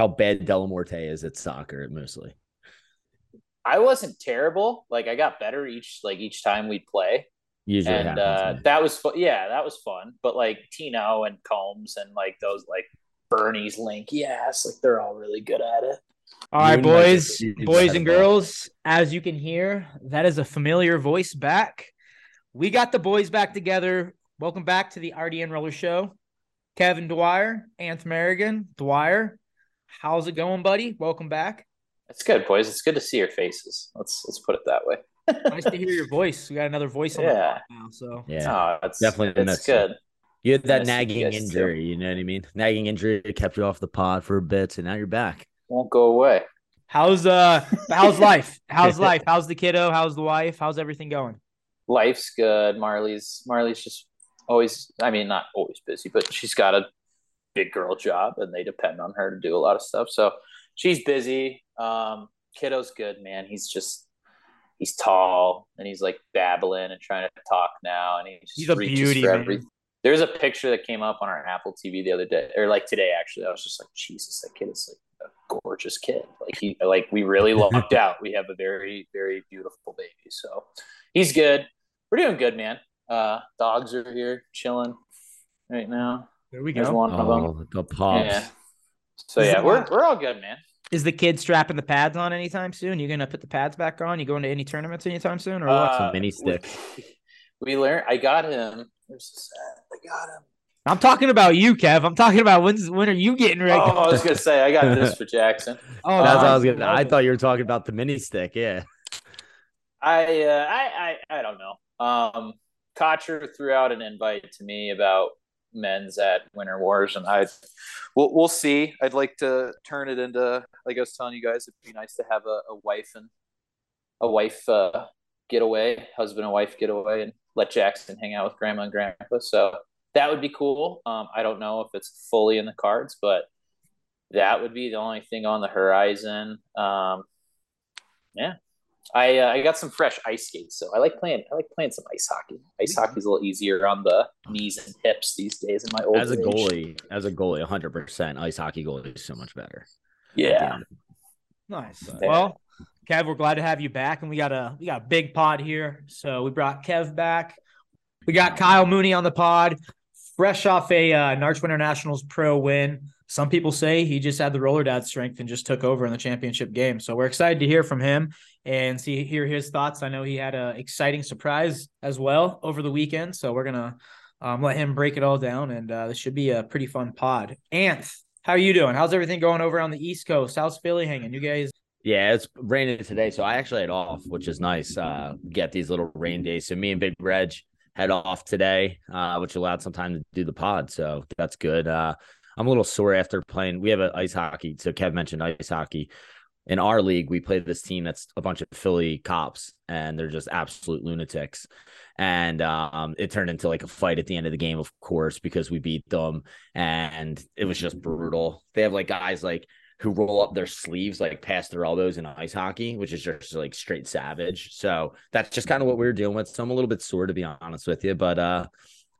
how bad Delamorte is at soccer, mostly. I wasn't terrible. Like, I got better each time we'd play. Usually and happens, that was fun. Yeah, that was fun. But like Tino and Combs and like those like Bernie's Link, yes, like they're all really good at it. All right, boys and girls, as you can hear, that is a familiar voice back. We got the boys back together. Welcome back to the RDN Roller Show. Kevin Dwyer, Anth Merrigan. Dwyer, how's it going, buddy? Welcome back. It's good, boys. It's good to see your faces. Let's put it that way. Nice to hear your voice. We got another voice on the now, so yeah, no, it's good. You had that nagging injury, too. You know what I mean? Nagging injury kept you off the pod for a bit, so now you're back. Won't go away. How's life? How's life? How's the kiddo? How's the wife? How's everything going? Life's good. Marley's just always, I mean, not always busy, but she's got a big girl job and they depend on her to do a lot of stuff. So she's busy. Kiddo's good, man. He's tall and he's like babbling and trying to talk now. And he's a beauty, man. There's a picture that came up on our Apple TV the other day, or like today, actually. I was just like, Jesus, that kid is like a gorgeous kid. Like we really lucked out. We have a very, very beautiful baby. So he's good. We're doing good, man. Dogs are here chilling right now. There we go. There's one of them. The pops. Yeah. So yeah, we're all good, man. Is the kid strapping the pads on anytime soon? You gonna put the pads back on? You going to any tournaments anytime soon, or what's a mini stick? We learned. I got him. I got him. I'm talking about you, Kev. I'm talking about when are you getting ready? Oh, I was gonna say I got this for Jackson. Oh, that's what I was gonna. I thought you were talking about the mini stick. Yeah. I don't know. Kotcher threw out an invite to me about men's at Winter Wars, and we'll see. I'd like to turn it into, like I was telling you guys, it'd be nice to have a getaway, husband and wife getaway, and let Jackson hang out with grandma and grandpa. So that would be cool. I don't know if it's fully in the cards, but that would be the only thing on the horizon. Yeah. I got some fresh ice skates, so I like playing some ice hockey. Ice hockey's a little easier on the knees and hips these days. In my old age. As a goalie, 100% ice hockey goalie is so much better. Yeah, nice. But, well, Kev, we're glad to have you back, and we got a big pod here. So we brought Kev back. We got Kyle Mooney on the pod, fresh off a NARCH Winter Nationals pro win. Some people say he just had the roller dad strength and just took over in the championship game. So we're excited to hear from him and hear his thoughts. I know he had an exciting surprise as well over the weekend. So we're going to let him break it all down, and this should be a pretty fun pod. Anth, how are you doing? How's everything going over on the East Coast? How's Philly hanging? You guys? Yeah, it's raining today, so I actually had off, which is nice. Get these little rain days. So me and Big Reg had off today, which allowed some time to do the pod. So that's good. I'm a little sore after playing. We have an ice hockey. So Kev mentioned ice hockey. In our league, we play this team that's a bunch of Philly cops, and they're just absolute lunatics. And it turned into like a fight at the end of the game, of course, because we beat them. And it was just brutal. They have like guys like who roll up their sleeves, like past their elbows in ice hockey, which is just like straight savage. So that's just kind of what we were dealing with. So I'm a little bit sore, to be honest with you. But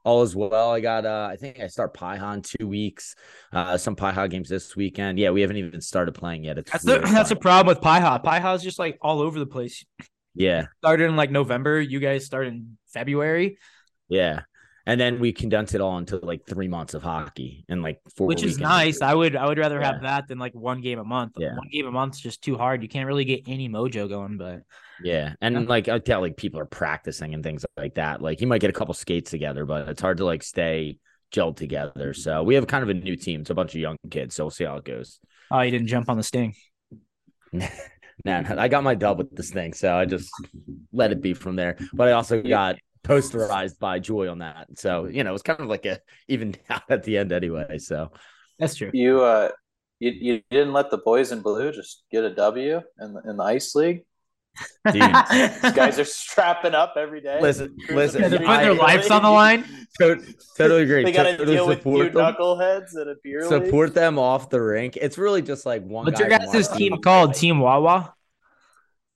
all is well. I got, I think I start Piha in 2 weeks, some Piha games this weekend. Yeah, we haven't even started playing yet. That's a problem with Piha. Piha is just like all over the place. Yeah. Started in like November. You guys started in February. Yeah. And then we condensed it all into like 3 months of hockey and like 4 weeks. Which is nice. I would rather have that than like one game a month. Yeah. One game a month is just too hard. You can't really get any mojo going, but yeah. And like I tell like people are practicing and things like that. Like you might get a couple skates together, but it's hard to like stay gelled together. So we have kind of a new team. It's a bunch of young kids. So we'll see how it goes. Oh, you didn't jump on the sting. Nah, I got my dub with this thing. So I just let it be from there. But I also got posterized by Joy on that, so you know it's kind of like a even out at the end anyway, so that's true. You didn't let the boys in blue just get a W in the ice league. Dude, these guys are strapping up every day. Listen, they're putting their lives on the line. Totally agree. They gotta deal with you knuckleheads at a beer league. Support them off the rink. It's really just like one. What's your guys' team called? Team Wawa?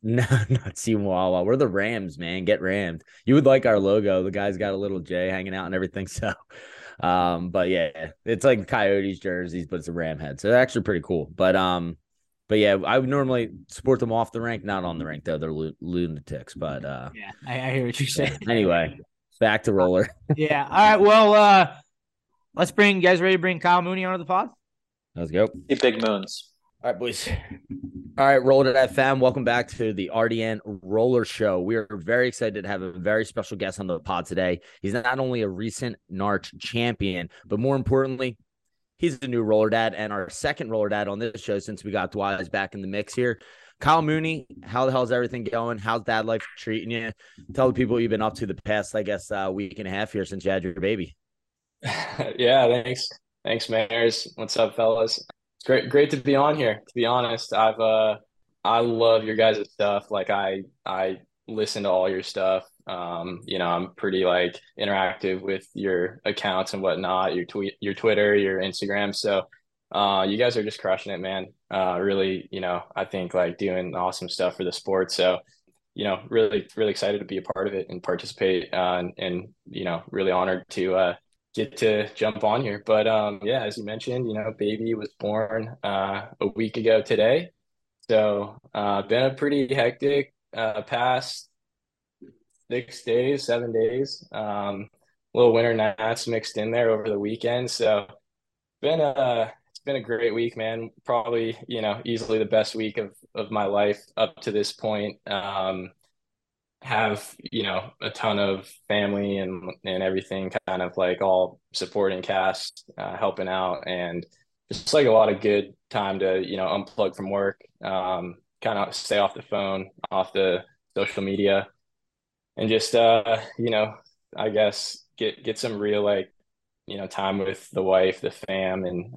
No, not Team Wawa. We're the Rams, man. Get rammed. You would like our logo. The guy's got a little J hanging out and everything. So But yeah, it's like Coyotes jerseys, but it's a ram head. So they're actually pretty cool. But yeah, I would normally support them off the rink, not on the rink though. They're lunatics, but yeah, I hear what you're saying. Anyway, back to Roller. Yeah. All right. Well, let's bring, you guys ready to bring Kyle Mooney onto the pod? Let's go. Hey, Big Moons. All right, boys. All right, Roller FM. Welcome back to the RDN Roller Show. We are very excited to have a very special guest on the pod today. He's not only a recent NARCH champion, but more importantly, he's the new Roller Dad and our second Roller Dad on this show since we got Dwyer's back in the mix here. Kyle Mooney, how the hell's everything going? How's dad life treating you? Tell the people what you've been up to the past, I guess, week and a half here since you had your baby. Yeah, thanks. Thanks, Mayors. What's up, fellas? Great to be on here. To be honest, I've I love your guys' stuff. Like I listen to all your stuff. You know, I'm pretty like interactive with your accounts and whatnot. Your Twitter, your Instagram. So, you guys are just crushing it, man. Really, you know, I think like doing awesome stuff for the sport. So, you know, really excited to be a part of it and participate. And you know, really honored to get to jump on here. But yeah, as you mentioned, you know, baby was born a week ago today. So been a pretty hectic past 6 days, 7 days, little winter gnats mixed in there over the weekend. So it's been a great week, man. Probably, you know, easily the best week of my life up to this point. Have, you know, a ton of family and everything kind of like all supporting cast, helping out, and just like a lot of good time to, you know, unplug from work, kind of stay off the phone, off the social media, and just, you know, I guess get some real, like, you know, time with the wife, the fam, and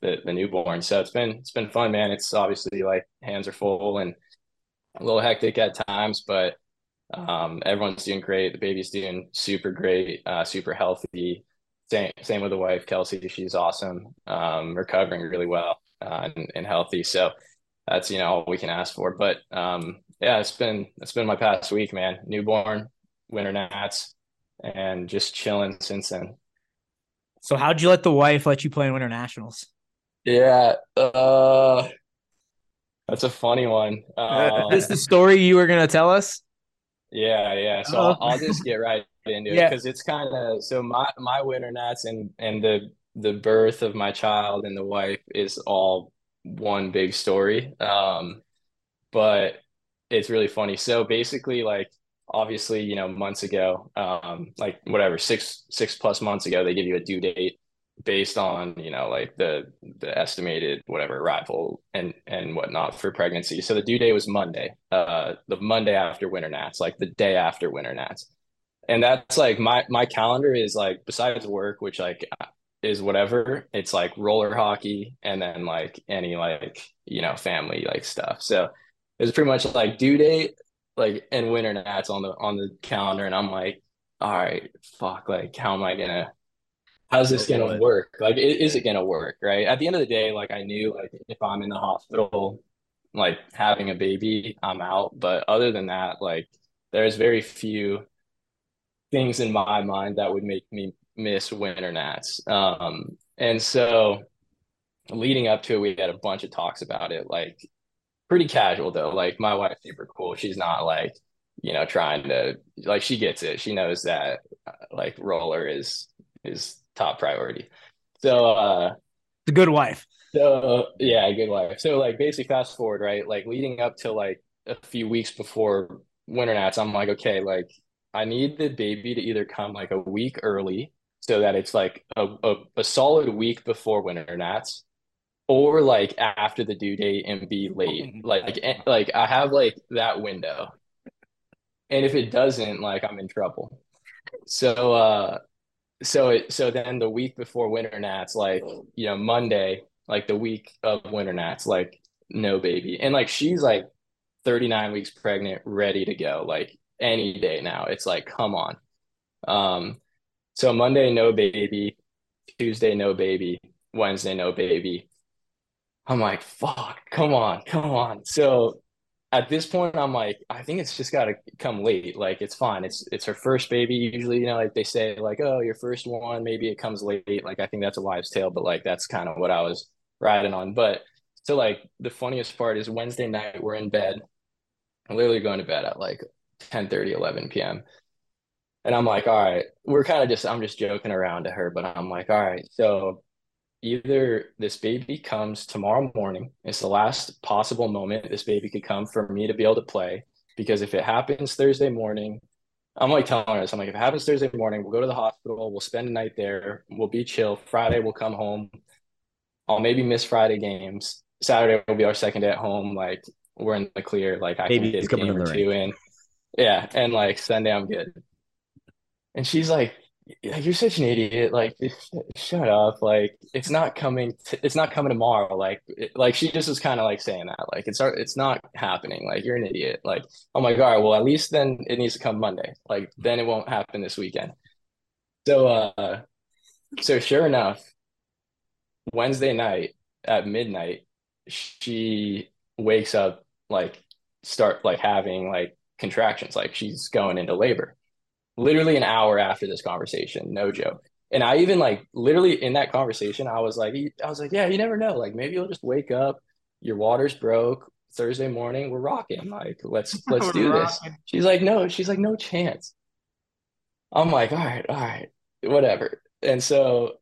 the newborn. So it's been fun, man. It's obviously like hands are full and a little hectic at times, but everyone's doing great. The baby's doing super great, super healthy. Same with the wife, Kelsey. She's awesome, recovering really well, and healthy. So that's, you know, all we can ask for. But yeah, it's been my past week, man. Newborn, winter gnats, and just chilling since then. So how'd you let the wife let you play in Winter Nationals? Yeah, that's a funny one. Is this the story you were gonna tell us? Yeah. So I'll just get right into it because it's kind of, so my winter nights and the birth of my child and the wife is all one big story. But it's really funny. So basically, like, obviously, you know, months ago, like whatever, six plus months ago, they give you a due date based on, you know, like the estimated whatever arrival and whatnot for pregnancy. So the due date was Monday, the Monday after winter gnats, like the day after winter gnats. And that's like my calendar is like, besides work, which like is whatever, it's like roller hockey and then like any like, you know, family like stuff. So it's pretty much like due date, like, and winter gnats on the calendar. And I'm like, all right, fuck, like how am I gonna, how's this going to work? Like, is it going to work? Right. At the end of the day, like I knew, like if I'm in the hospital, like having a baby, I'm out. But other than that, like there's very few things in my mind that would make me miss winter gnats. And so leading up to it, we had a bunch of talks about it, like pretty casual though. Like my wife's super cool. She's not like, you know, trying to, like, she gets it. She knows that like Roller is top priority. So the good wife. So yeah, good wife. So like basically fast forward, right? Like leading up to like a few weeks before winter gnats, I'm like, okay, like I need the baby to either come like a week early so that it's like a solid week before winter gnats, or like after the due date and be late. Like I have like that window. And if it doesn't, like I'm in trouble. So so then the week before winter gnats, like, you know, Monday, like the week of winter gnats, like no baby. And like, she's like 39 weeks pregnant, ready to go, like any day now. It's like, come on. So Monday, no baby, Tuesday, no baby, Wednesday, no baby. I'm like, fuck, come on. So at this point, I'm like, I think it's just got to come late. Like, it's fine. It's her first baby. Usually, you know, like they say, like, oh, your first one, maybe it comes late. Like, I think that's a wives' tale, but like, that's kind of what I was riding on. But so like the funniest part is Wednesday night, we're in bed. I'm literally going to bed at like 10:30, 11 p.m. And I'm like, all right, we're kind of just, I'm just joking around to her, but I'm like, all right, so either this baby comes tomorrow morning, it's the last possible moment this baby could come for me to be able to play, because if it happens Thursday morning, I'm like telling her this, I'm like, if it happens Thursday morning, we'll go to the hospital, we'll spend the night there, we'll be chill, Friday we'll come home, I'll maybe miss Friday games, Saturday will be our second day at home, like, we're in the clear, like, I can get a game or two in. Yeah, and, like, Sunday I'm good. And she's like, you're such an idiot. Like, shut up. Like, it's not coming tomorrow. Like, she just was kind of, like, saying that. Like, it's not happening. Like, you're an idiot. Like, I'm like, all right, well, at least then it needs to come Monday. Like, then it won't happen this weekend. So sure enough, Wednesday night at midnight, she wakes up, like, start, like, having, like, contractions, like she's going into labor literally an hour after this conversation, no joke. And I even, like, literally in that conversation, I was like, yeah, you never know, like, maybe you'll just wake up, your water's broke, Thursday morning we're rocking, like, let's do this. She's like, no chance. I'm like, all right, whatever. And so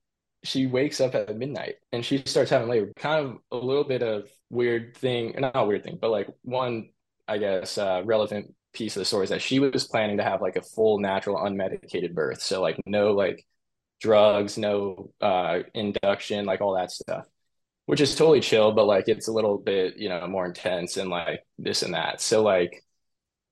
she wakes up at midnight and she starts having labor. Kind of a little bit of weird thing, not a weird thing, but like one, I guess, relevant piece of the story is that she was planning to have like a full natural unmedicated birth. So like no like drugs, no induction, like all that stuff, which is totally chill, but like it's a little bit, you know, more intense and like this and that. So like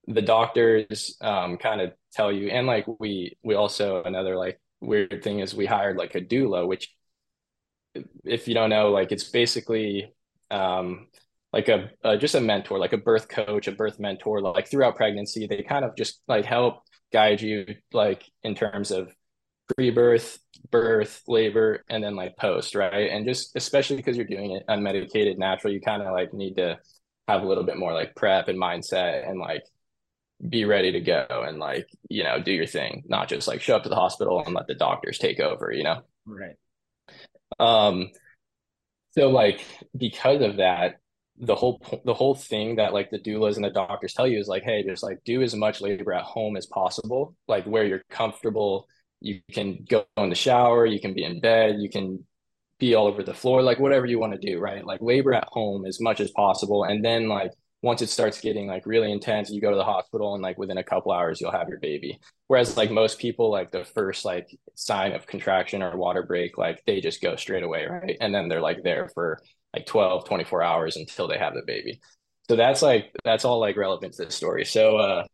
the doctors kind of tell you, and like we also, another like weird thing is we hired like a doula, which if you don't know, like it's basically like a just a mentor, like a birth coach, a birth mentor, like throughout pregnancy, they kind of just like help guide you like in terms of pre-birth, birth, labor, and then like post, right? And just especially because you're doing it unmedicated, natural, you kind of like need to have a little bit more like prep and mindset and like be ready to go and like, you know, do your thing, not just like show up to the hospital and let the doctors take over, you know? Right. So like because of that, the whole thing that like the doulas and the doctors tell you is like, hey, just like do as much labor at home as possible, like where you're comfortable, you can go in the shower, you can be in bed, you can be all over the floor, like whatever you want to do, right? Like labor at home as much as possible. And then like once it starts getting like really intense, you go to the hospital and like within a couple hours you'll have your baby. Whereas like most people, like the first like sign of contraction or water break, like they just go straight away, right? And then they're like there for like 12, 24 hours until they have the baby. So that's all like relevant to this story. So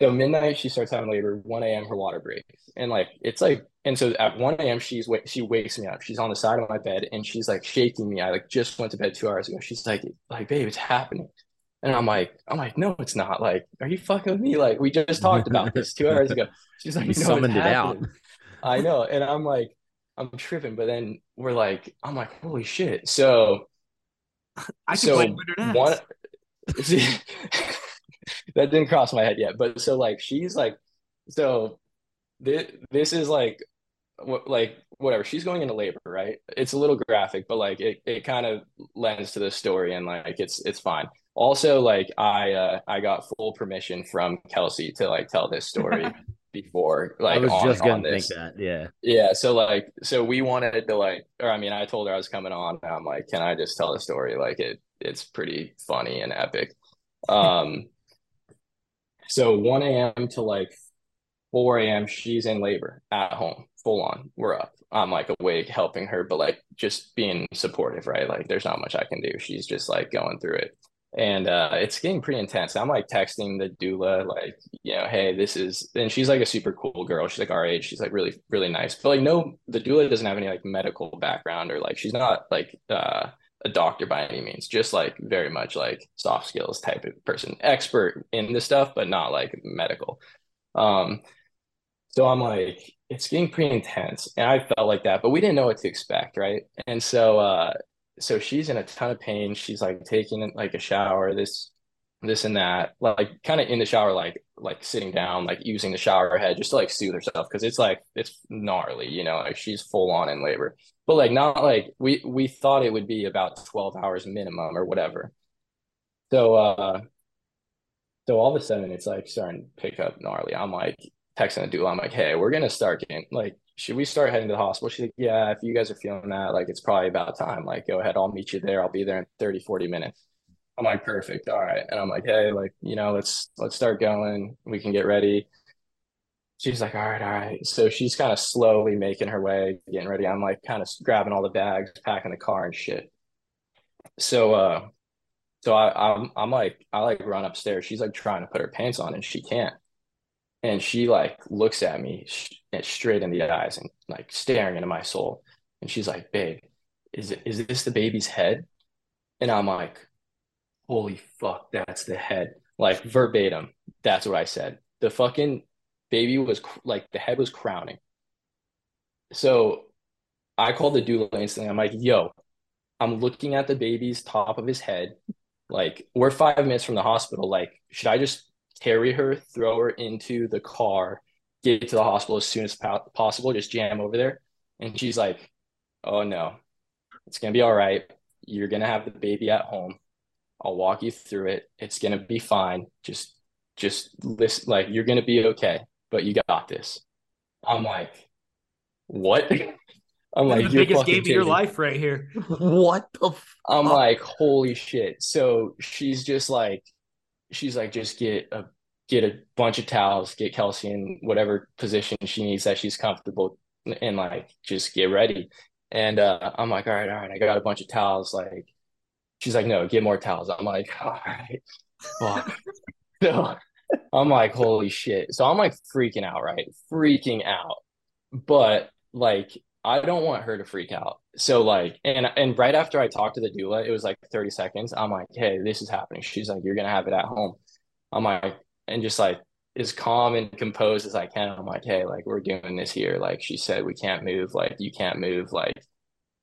midnight, she starts having labor, 1 a.m. her water breaks. And like, it's like, and so at 1 a.m. she wakes me up. She's on the side of my bed and she's like shaking me. I like just went to bed 2 hours ago. She's like, babe, it's happening. And I'm like, no, it's not. Like, are you fucking with me? Like, we just talked about this 2 hours ago. She's like, no, summoned it out. I know. And I'm like, I'm tripping, but then I'm like, holy shit. So I should play better one. That didn't cross my head yet. But so like, she's like, so this is like, like whatever, she's going into labor, right? It's a little graphic, but like it kind of lends to the story and like, it's fine. Also, like I got full permission from Kelsey to like tell this story. Before like I was just gonna think that, yeah, so we wanted to like, or I mean, I told her I was coming on and I'm like, can I just tell the story? Like it's pretty funny and epic. So 1 a.m. to like 4 a.m. she's in labor at home, full on. We're up, I'm like awake helping her, but like just being supportive, right? Like there's not much I can do, she's just like going through it. And it's getting pretty intense. I'm like texting the doula, like, you know, hey, this is, and she's like a super cool girl. She's like our age. She's like really, really nice. But like, no, the doula doesn't have any like medical background or like, she's not like a doctor by any means, just like very much like soft skills type of person, expert in this stuff, but not like medical. So I'm like, it's getting pretty intense. And I felt like that, but we didn't know what to expect, right? And so, so she's in a ton of pain. She's like taking like a shower, this and that, like kind of in the shower, like sitting down, like using the shower head just to like soothe herself. Cause it's like, it's gnarly, you know, like she's full on in labor, but like, not like we thought it would be about 12 hours minimum or whatever. So, so all of a sudden it's like starting to pick up gnarly. I'm like texting the doula. I'm like, hey, we're going to start getting like, should we start heading to the hospital? She's like, yeah, if you guys are feeling that, like, it's probably about time. Like, go ahead. I'll meet you there. I'll be there in 30, 40 minutes. I'm like, perfect. All right. And I'm like, hey, like, you know, let's start going. We can get ready. She's like, all right, all right. So she's kind of slowly making her way, getting ready. I'm like kind of grabbing all the bags, packing the car and shit. So, I run upstairs. She's like trying to put her pants on and she can't. And she like looks at me straight in the eyes and like staring into my soul. And she's like, babe, is this the baby's head? And I'm like, holy fuck, that's the head. Like verbatim, that's what I said. The fucking baby was like, the head was crowning. So I called the doula instantly. I'm like, yo, I'm looking at the baby's top of his head. Like, we're 5 minutes from the hospital. Like, should I just carry her, throw her into the car, get to the hospital as soon as possible, just jam over there? And she's like, oh no, it's going to be all right. You're going to have the baby at home. I'll walk you through it. It's going to be fine. Just listen, like, you're going to be okay, but you got this. I'm like, what? I'm like, the biggest game of your life right here. What the fuck? I'm like, holy shit. So she's like, just get a bunch of towels, get Kelsey in whatever position she needs that she's comfortable and like, just get ready. And I'm like, all right. I got a bunch of towels. Like, she's like, no, get more towels. I'm like, all right. Fuck. So I'm like, holy shit. So I'm like freaking out, right? Freaking out. But like, I don't want her to freak out. So like, and right after I talked to the doula, it was like 30 seconds. I'm like, hey, this is happening. She's like, you're going to have it at home. I'm like, and just like as calm and composed as I can. I'm like, hey, like, we're doing this here. Like, she said, we can't move. Like, you can't move. Like,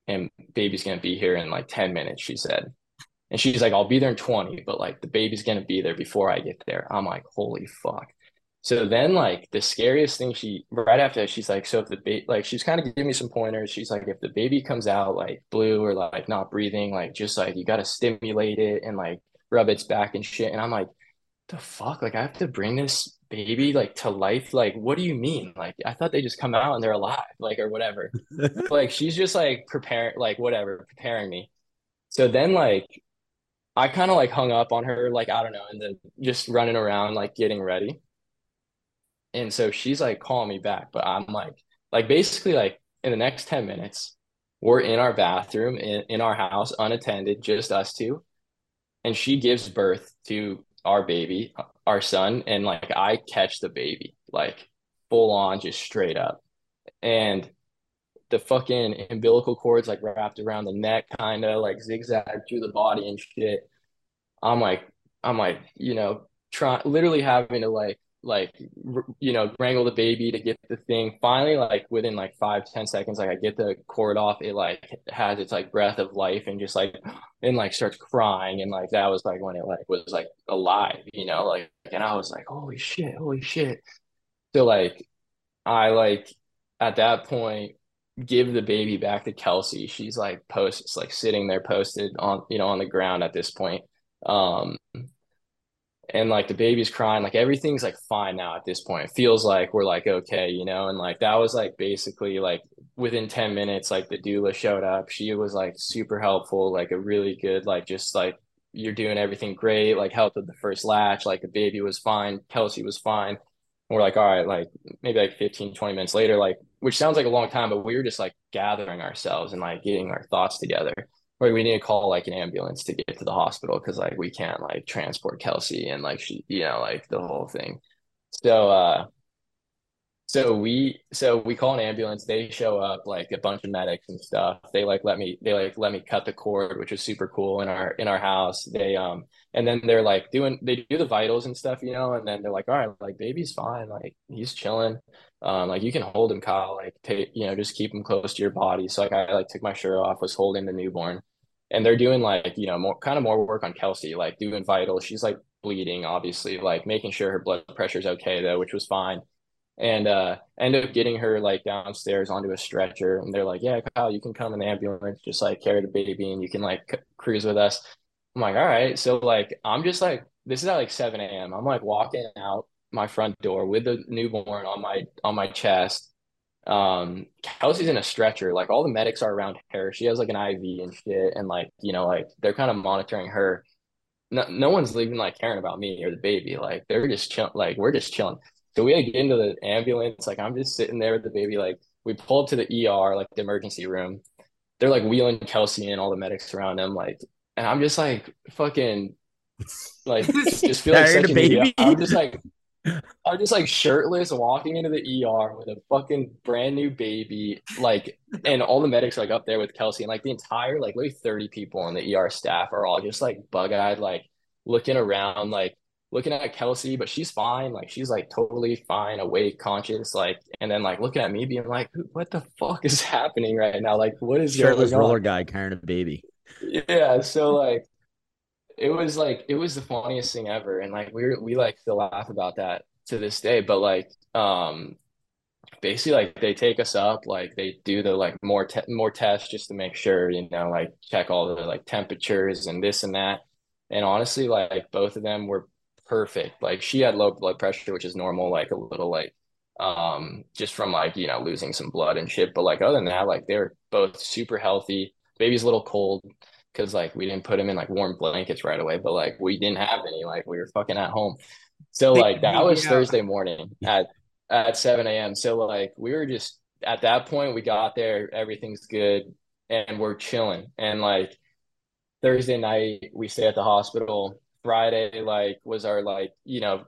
and baby's going to be here in like 10 minutes, she said. And she's like, I'll be there in 20, but like the baby's going to be there before I get there. I'm like, holy fuck. So then like the scariest thing right after that, she's like, so if the baby, like, she's kind of giving me some pointers. She's like, if the baby comes out like blue or like not breathing, like, just like, you got to stimulate it and like rub its back and shit. And I'm like, the fuck, like, I have to bring this baby like to life. Like, what do you mean? Like, I thought they just come out and they're alive, like, or whatever. Like, she's just like preparing me. So then like, I kind of like hung up on her, like, I don't know, and then just running around, like getting ready. And so she's like calling me back, but I'm like basically like in the next 10 minutes, we're in our bathroom in our house, unattended, just us two. And she gives birth to our baby, our son. And like, I catch the baby, like full on, just straight up. And the fucking umbilical cords like wrapped around the neck, kind of like zigzag through the body and shit. I'm like, you know, literally having to like, you know, wrangle the baby to get the thing. Finally, like within like 5-10 seconds, like I get the cord off. It like has its like breath of life and just like, and like starts crying. And like, that was like when it like was like alive, you know, like, and I was like, holy shit. So like, I like at that point, give the baby back to Kelsey. She's like sitting there posted on, you know, on the ground at this point. And like the baby's crying, like everything's like fine now at this point. It feels like we're like, okay, you know, and like, that was like basically like within 10 minutes, like the doula showed up. She was like super helpful, like a really good, like, just like, you're doing everything great. Like helped with the first latch, like the baby was fine. Kelsey was fine. And we're like, all right, like maybe like 15-20 minutes later, like, which sounds like a long time, but we were just like gathering ourselves and like getting our thoughts together. Like, we need to call like an ambulance to get to the hospital because like we can't like transport Kelsey and like she, you know, like the whole thing. So so we call an ambulance. They show up, like a bunch of medics and stuff. They like let me cut the cord, which was super cool in our house. They and then they're like they do the vitals and stuff, you know, and then they're like, all right, like baby's fine, like he's chilling. Like you can hold him, Kyle, like take, you know, just keep him close to your body. So like I like took my shirt off, was holding the newborn. And they're doing like, you know, more work on Kelsey, like doing vitals. She's like bleeding, obviously, like making sure her blood pressure's okay though, which was fine. And end up getting her like downstairs onto a stretcher, and they're like, yeah, Kyle, you can come in the ambulance, just like carry the baby, and you can like cruise with us. I'm like, all right. So like, I'm just like, this is at like 7 a.m. I'm like walking out my front door with the newborn on my chest. Kelsey's in a stretcher, like all the medics are around her. She has like an IV and shit, and like, you know, like they're kind of monitoring her. No one's even like caring about me or the baby. Like they're just chill, like we're just chilling. So we get into the ambulance, like I'm just sitting there with the baby. Like we pulled to the ER, like the emergency room. They're like wheeling Kelsey in, all the medics around them, like, and I'm just like fucking like just feel like such a baby. I'm just like shirtless walking into the ER with a fucking brand new baby, like, and all the medics are like up there with Kelsey, and like the entire like maybe 30 people on the ER staff are all just like bug-eyed, like looking around, like looking at Kelsey, but she's fine. Like she's like totally fine, awake, conscious, like, and then like looking at me being like, what the fuck is happening right now? Like, what is shirtless roller guy carrying a baby? Yeah. So like, it was the funniest thing ever. And like, we like still laugh about that to this day, but like, basically like they take us up, like they do the like more tests just to make sure, you know, like check all the like temperatures and this and that. And honestly, like both of them were perfect. Like she had low blood pressure, which is normal, like a little like just from like, you know, losing some blood and shit, but like other than that, like they were both super healthy. Baby's a little cold because like we didn't put him in like warm blankets right away, but like we didn't have any, like we were fucking at home. So like that was Thursday morning at 7 a.m. So like we were just at that point, we got there, everything's good, and we're chilling. And like Thursday night we stay at the hospital. Friday, like, was our, like, you know,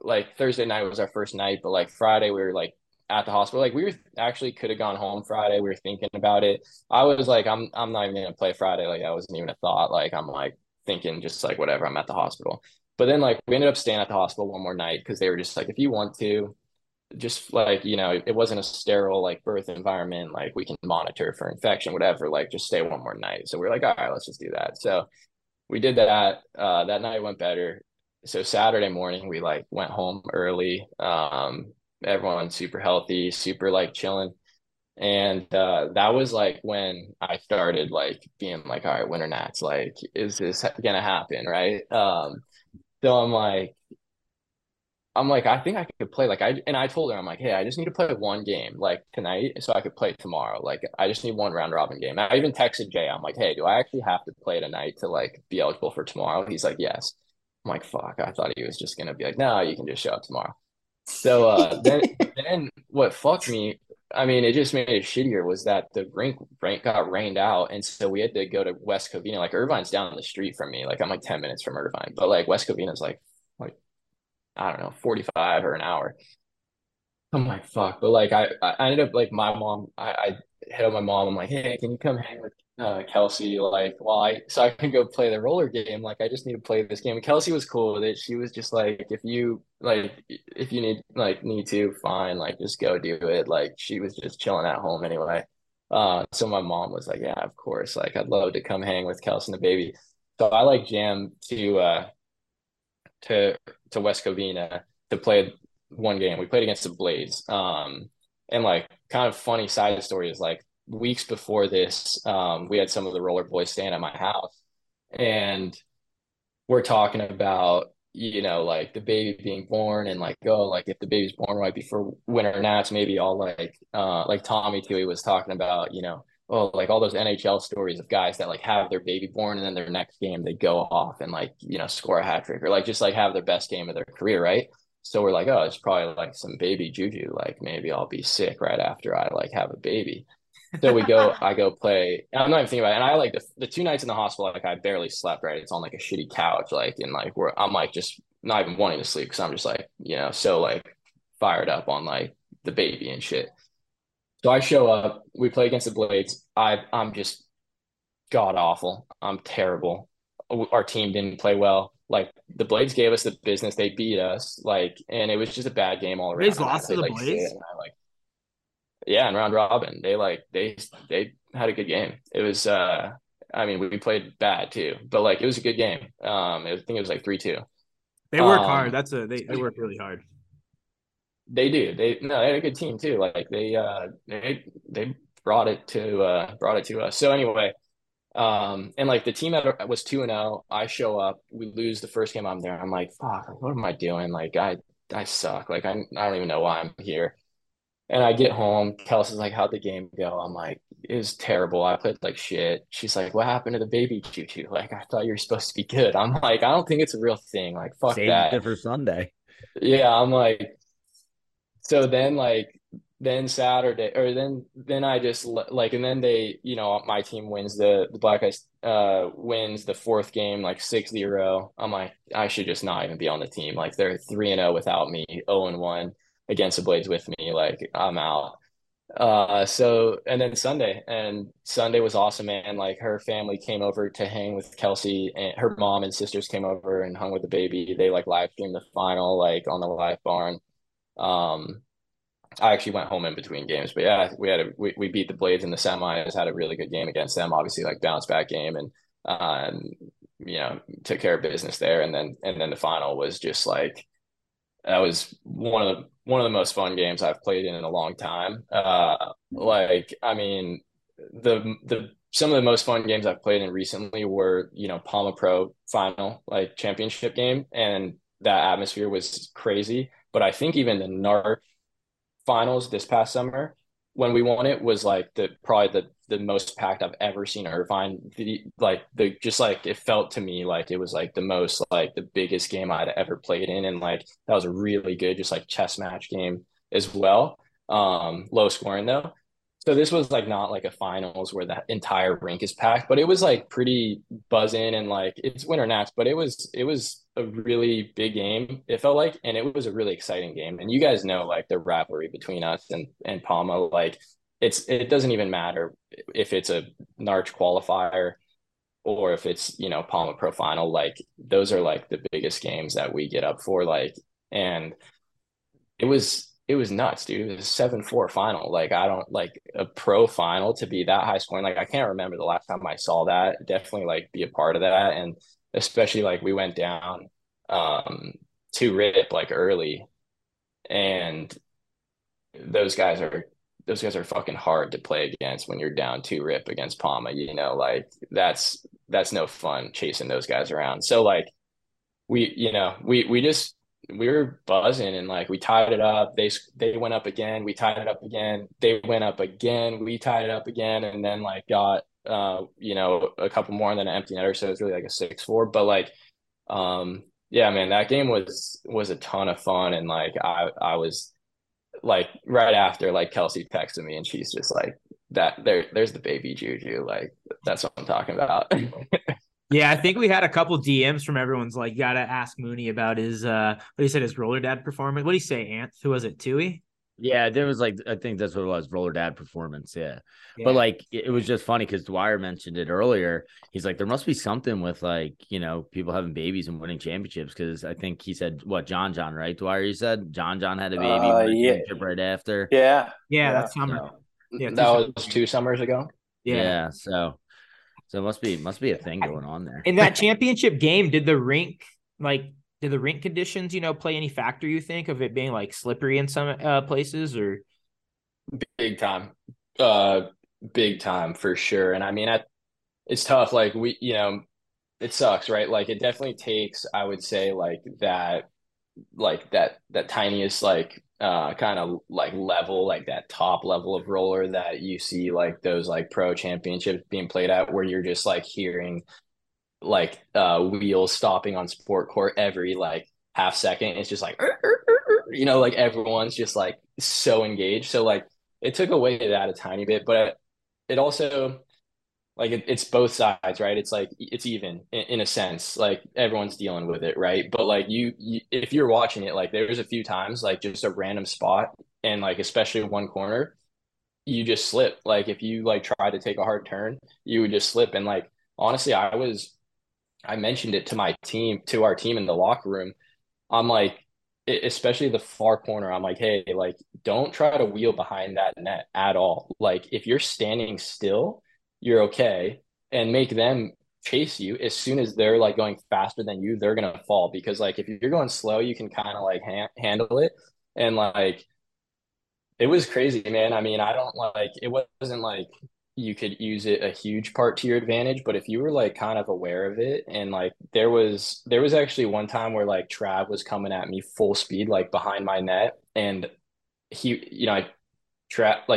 like Thursday night was our first night, but like Friday we were like at the hospital. Like we were actually could have gone home Friday. We were thinking about it. I was like, I'm not even gonna play Friday. Like that wasn't even a thought. Like I'm like thinking just like whatever, I'm at the hospital. But then like we ended up staying at the hospital one more night because they were just like, if you want to, just like, you know, it wasn't a sterile like birth environment, like we can monitor for infection, whatever, like just stay one more night. So we're like, all right, let's just do that. So we did that. That night went better. So Saturday morning, we like went home early. Everyone super healthy, super like chilling. And that was like when I started like being like, all right, Winter Nats, like, is this gonna happen? Right. So I'm like, I think I could play. Like I told her, I'm like, hey, I just need to play one game like tonight so I could play tomorrow. Like I just need one round robin game. I even texted Jay. I'm like, hey, do I actually have to play tonight to like be eligible for tomorrow? He's like, yes. I'm like, fuck, I thought he was just going to be like, no, you can just show up tomorrow. So then what fucked me, I mean, it just made it shittier, was that the rink got rained out. And so we had to go to West Covina. Like Irvine's down the street from me. Like I'm like 10 minutes from Irvine, but like West Covina's like, I don't know, 45 or an hour. I'm like, fuck. But like, I ended up like my mom, I hit up my mom. I'm like, hey, can you come hang with Kelsey? Like, so I can go play the roller game. Like, I just need to play this game. And Kelsey was cool with it. She was just like, if you need to, fine, like just go do it. Like she was just chilling at home anyway. So my mom was like, yeah, of course. Like I'd love to come hang with Kelsey and the baby. So I like jammed to West Covina to play one game. We played against the Blades. And like kind of funny side story is like weeks before this, we had some of the roller boys staying at my house, and we're talking about, you know, like the baby being born and like, oh, like if the baby's born right before Winter Nats, maybe I'll like Tommy too, he was talking about, you know, oh, like all those NHL stories of guys that like have their baby born and then their next game they go off and like, you know, score a hat trick or like just like have their best game of their career, right? So we're like, oh, it's probably like some baby juju. Like maybe I'll be sick right after I like have a baby. So I go play. I'm not even thinking about it. And I like the 2 nights in the hospital, like I barely slept, right? It's on like a shitty couch, like, and like where I'm like just not even wanting to sleep because I'm just like, you know, so like fired up on like the baby and shit. So I show up, we play against the Blades. I'm just god awful. I'm terrible. Our team didn't play well. Like the Blades gave us the business. They beat us. Like, and it was just a bad game all around. Blades lost to the Blades. Yeah, and round robin, they had a good game. It was I mean, we played bad too, but like it was a good game. I think it was like 3-2. They work hard. That's a they work really hard. They do. They had a good team too. Like they brought it to us. So anyway, and like the team was 2-0. I show up, we lose the first game. I'm there. I'm like, fuck, what am I doing? Like I suck. Like I don't even know why I'm here. And I get home. Kelsey's like, how'd the game go? I'm like, it was terrible. I played like shit. She's like, what happened to the baby choo-choo? Like, I thought you were supposed to be good. I'm like, I don't think it's a real thing. Like, fuck that. Saved it for Sunday. Yeah, I'm like, so then Saturday, or then I just like, and then they, you know, my team wins the Black Ice wins the fourth game, like 6-0. I'm like, I should just not even be on the team. Like they're 3-0 without me, 0-1. Against the Blades with me, like I'm out. And then Sunday was awesome, man. Like her family came over to hang with Kelsey, and her mom and sisters came over and hung with the baby. They like live streamed the final, like on the live barn. I actually went home in between games, but yeah, we beat the Blades in the semis. Had a really good game against them, obviously, like bounce back game, and you know, took care of business there. And then the final was just like, that was one of the most fun games I've played in a long time. Like, I mean, some of the most fun games I've played in recently were, you know, Palma Pro Final, like championship game. And that atmosphere was crazy. But I think even the NARCH finals this past summer, when we won it, was like probably the most packed I've ever seen Irvine. It felt to me like it was like the most, like the biggest game I'd ever played in, and like that was a really good just like chess match game as well. Low scoring though, so this was like not like a finals where the entire rink is packed, but it was like pretty buzzing, and like it's winter nats, but it was a really big game, it felt like, and it was a really exciting game. And you guys know like the rivalry between us and Palma, like it doesn't even matter if it's a NARCH qualifier or if it's, you know, Palma Pro Final, like those are like the biggest games that we get up for, like, and it was nuts, dude. It was a 7-4 final. Like I don't, like a pro final to be that high scoring, like I can't remember the last time I saw that. Definitely like be a part of that, and especially like we went down to RIP like early, and those guys are fucking hard to play against when you're down 2-0 against Palma, you know, like that's no fun chasing those guys around. So like we were buzzing, and like we tied it up. They went up again. We tied it up again. They went up again. We tied it up again, and then like got you know, a couple more and then an empty netter. So it's really like a 6-4. But like yeah, man, that game was a ton of fun, and like I was like right after, like Kelsey texted me, and she's just like, that there's the baby juju, like that's what I'm talking about. Yeah, I think we had a couple DMs from everyone's like, gotta ask Mooney about his what he said, his roller dad performance. What do you say, Anth? Who was it, Tui? Yeah, there was like, I think that's what it was, roller dad performance. Yeah. But like it was just funny because Dwyer mentioned it earlier. He's like, there must be something with like, you know, people having babies and winning championships, because I think he said what John, right? Dwyer, you said John had a baby championship right after. Yeah, that summer. So, yeah, that was 2 summers ago. Yeah, so it must be a thing going on there. In that championship game, did the rink conditions, you know, play any factor, you think, of it being like slippery in some places, or? Big time for sure. And I mean, it's tough. Like we, you know, it sucks, right? Like it definitely takes, I would say like that tiniest, like kind of like level, like that top level of roller that you see, like those like pro championships being played at, where you're just like hearing like wheels stopping on sport court every like half second. It's just like you know, like everyone's just like so engaged. So like it took away that a tiny bit, but it also like it's both sides, right? It's like it's even in a sense, like everyone's dealing with it, right? But like you if you're watching it, like there's a few times like just a random spot, and like especially one corner, you just slip. Like if you like try to take a hard turn, you would just slip. And like honestly, I mentioned it to our team in the locker room. I'm like, especially the far corner, I'm like, hey, like, don't try to wheel behind that net at all. Like, if you're standing still, you're okay. and make them chase you. As soon as they're like going faster than you, they're going to fall, because like if you're going slow, you can kind of like handle it. And like, it was crazy, man. I mean, I don't like, it wasn't like you could use it a huge part to your advantage, but if you were like kind of aware of it, and like there was actually one time where like Trav was coming at me full speed, like behind my net, and he, you know,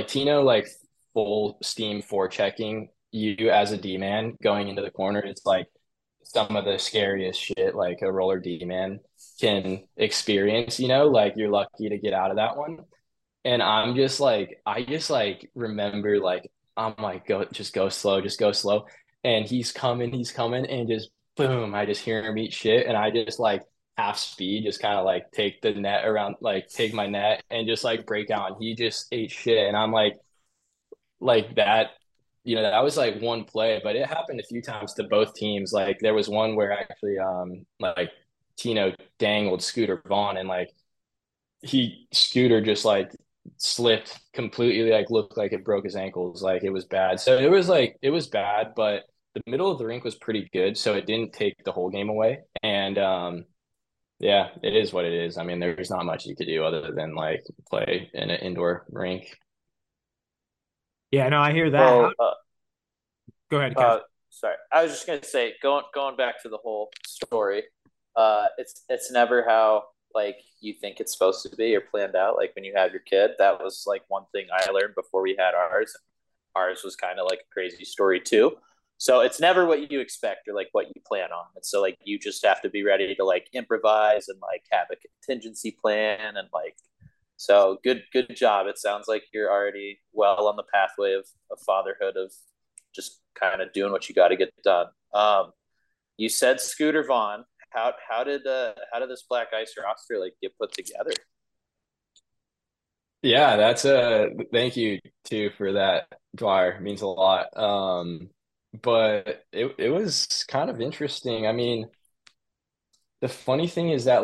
Tino like full steam forechecking you as a D-man going into the corner. It's like some of the scariest shit like a roller D-man can experience, you know, like you're lucky to get out of that one. And I'm just like, remember, like, I'm like, just go slow. And he's coming and just boom, I just hear him eat shit. And I just like half speed, just kind of like take my net and just like break down. He just ate shit. And I'm like that, you know, that was like one play, but it happened a few times to both teams. Like there was one where actually like Tino dangled Scooter Vaughn, and like Scooter just like slipped completely, like looked like it broke his ankles. Like it was bad. So it was bad, but the middle of the rink was pretty good, so it didn't take the whole game away. And yeah, it is what it is. I mean, there's not much you could do other than like play in an indoor rink. Yeah, no, I hear that. Well, go ahead, Kevin. Sorry, I was just gonna say, going back to the whole story, it's never how like you think it's supposed to be or planned out. Like when you have your kid, that was like one thing I learned before we had ours. Ours was kind of like a crazy story too. So it's never what you expect or like what you plan on. And so like, you just have to be ready to like improvise and like have a contingency plan. And like, so good job. It sounds like you're already well on the pathway of fatherhood, of just kind of doing what you got to get done. You said Scooter Vaughn. How did this Black Ice roster like get put together? Yeah, that's thank you too for that, Dwyer. It means a lot. But it was kind of interesting. I mean, the funny thing is that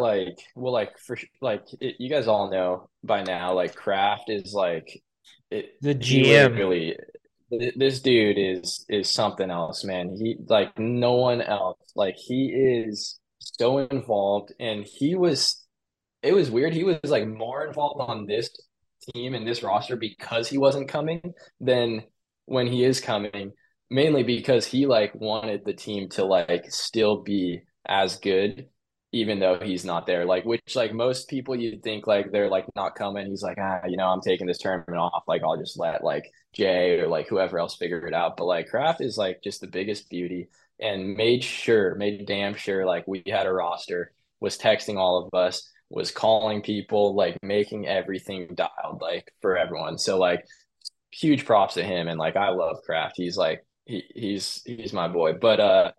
you guys all know by now, like Kraft is like the GM. Really, this dude is something else, man. He like no one else. Like he is so involved, and it was weird. He was like more involved on this team and this roster because he wasn't coming than when he is coming, mainly because he like wanted the team to like still be as good, even though he's not there. Like, which like most people you'd think like they're like not coming. He's like, you know, I'm taking this tournament off. Like I'll just let like Jay or like whoever else figure it out. But like Kraft is like just the biggest beauty, and made damn sure like we had a roster, was texting all of us, was calling people, like making everything dialed like for everyone. So like huge props to him. And like I love Kraft. He's like he's my boy. But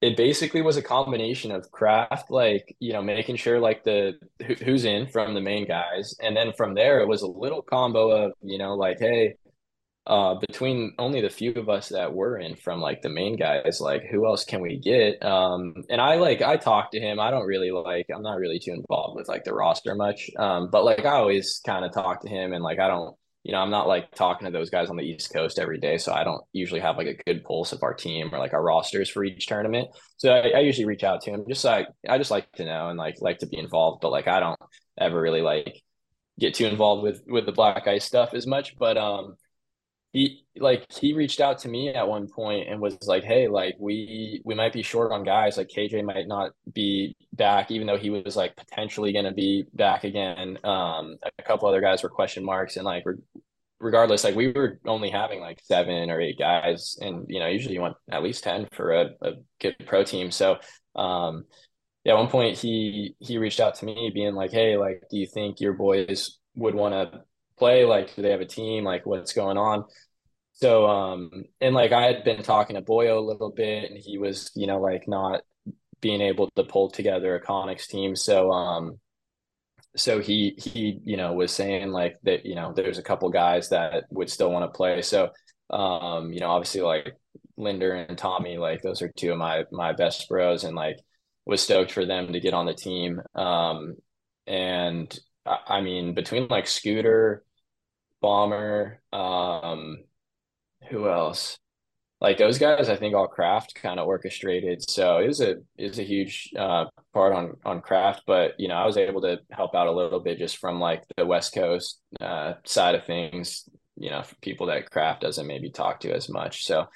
it basically was a combination of Kraft, like, you know, making sure like who's in from the main guys, and then from there it was a little combo of, you know, like, hey, between only the few of us that were in from like the main guys, like who else can we get? And I talked to him. I don't really I'm not really too involved with like the roster much. But like I always kind of talk to him, and like I don't, you know, I'm not like talking to those guys on the East Coast every day, so I don't usually have like a good pulse of our team or like our rosters for each tournament. So I usually reach out to him, just like I just like to know and like to be involved, but like I don't ever really like get too involved with the Black Ice stuff as much. But he reached out to me at one point and was like, hey, like we might be short on guys, like KJ might not be back, even though he was like potentially going to be back again. A couple other guys were question marks, and like regardless, like we were only having like 7 or 8 guys, and you know, usually you want at least 10 for a good pro team. So yeah, at one point he reached out to me being like, hey, like do you think your boys would want to play? Like do they have a team? Like what's going on? So and like I had been talking to Boyo a little bit, and he was, you know, like not being able to pull together a Connix team. So so he you know was saying like that, you know, there's a couple guys that would still want to play. So you know, obviously like Linder and Tommy, like those are two of my best bros, and like was stoked for them to get on the team. And I mean, between like Scooter, Bomber, who else? like those guys, I think all Kraft kind of orchestrated. So it was a huge part on Kraft, but you know, I was able to help out a little bit just from like the West Coast side of things, you know, for people that Kraft doesn't maybe talk to as much. So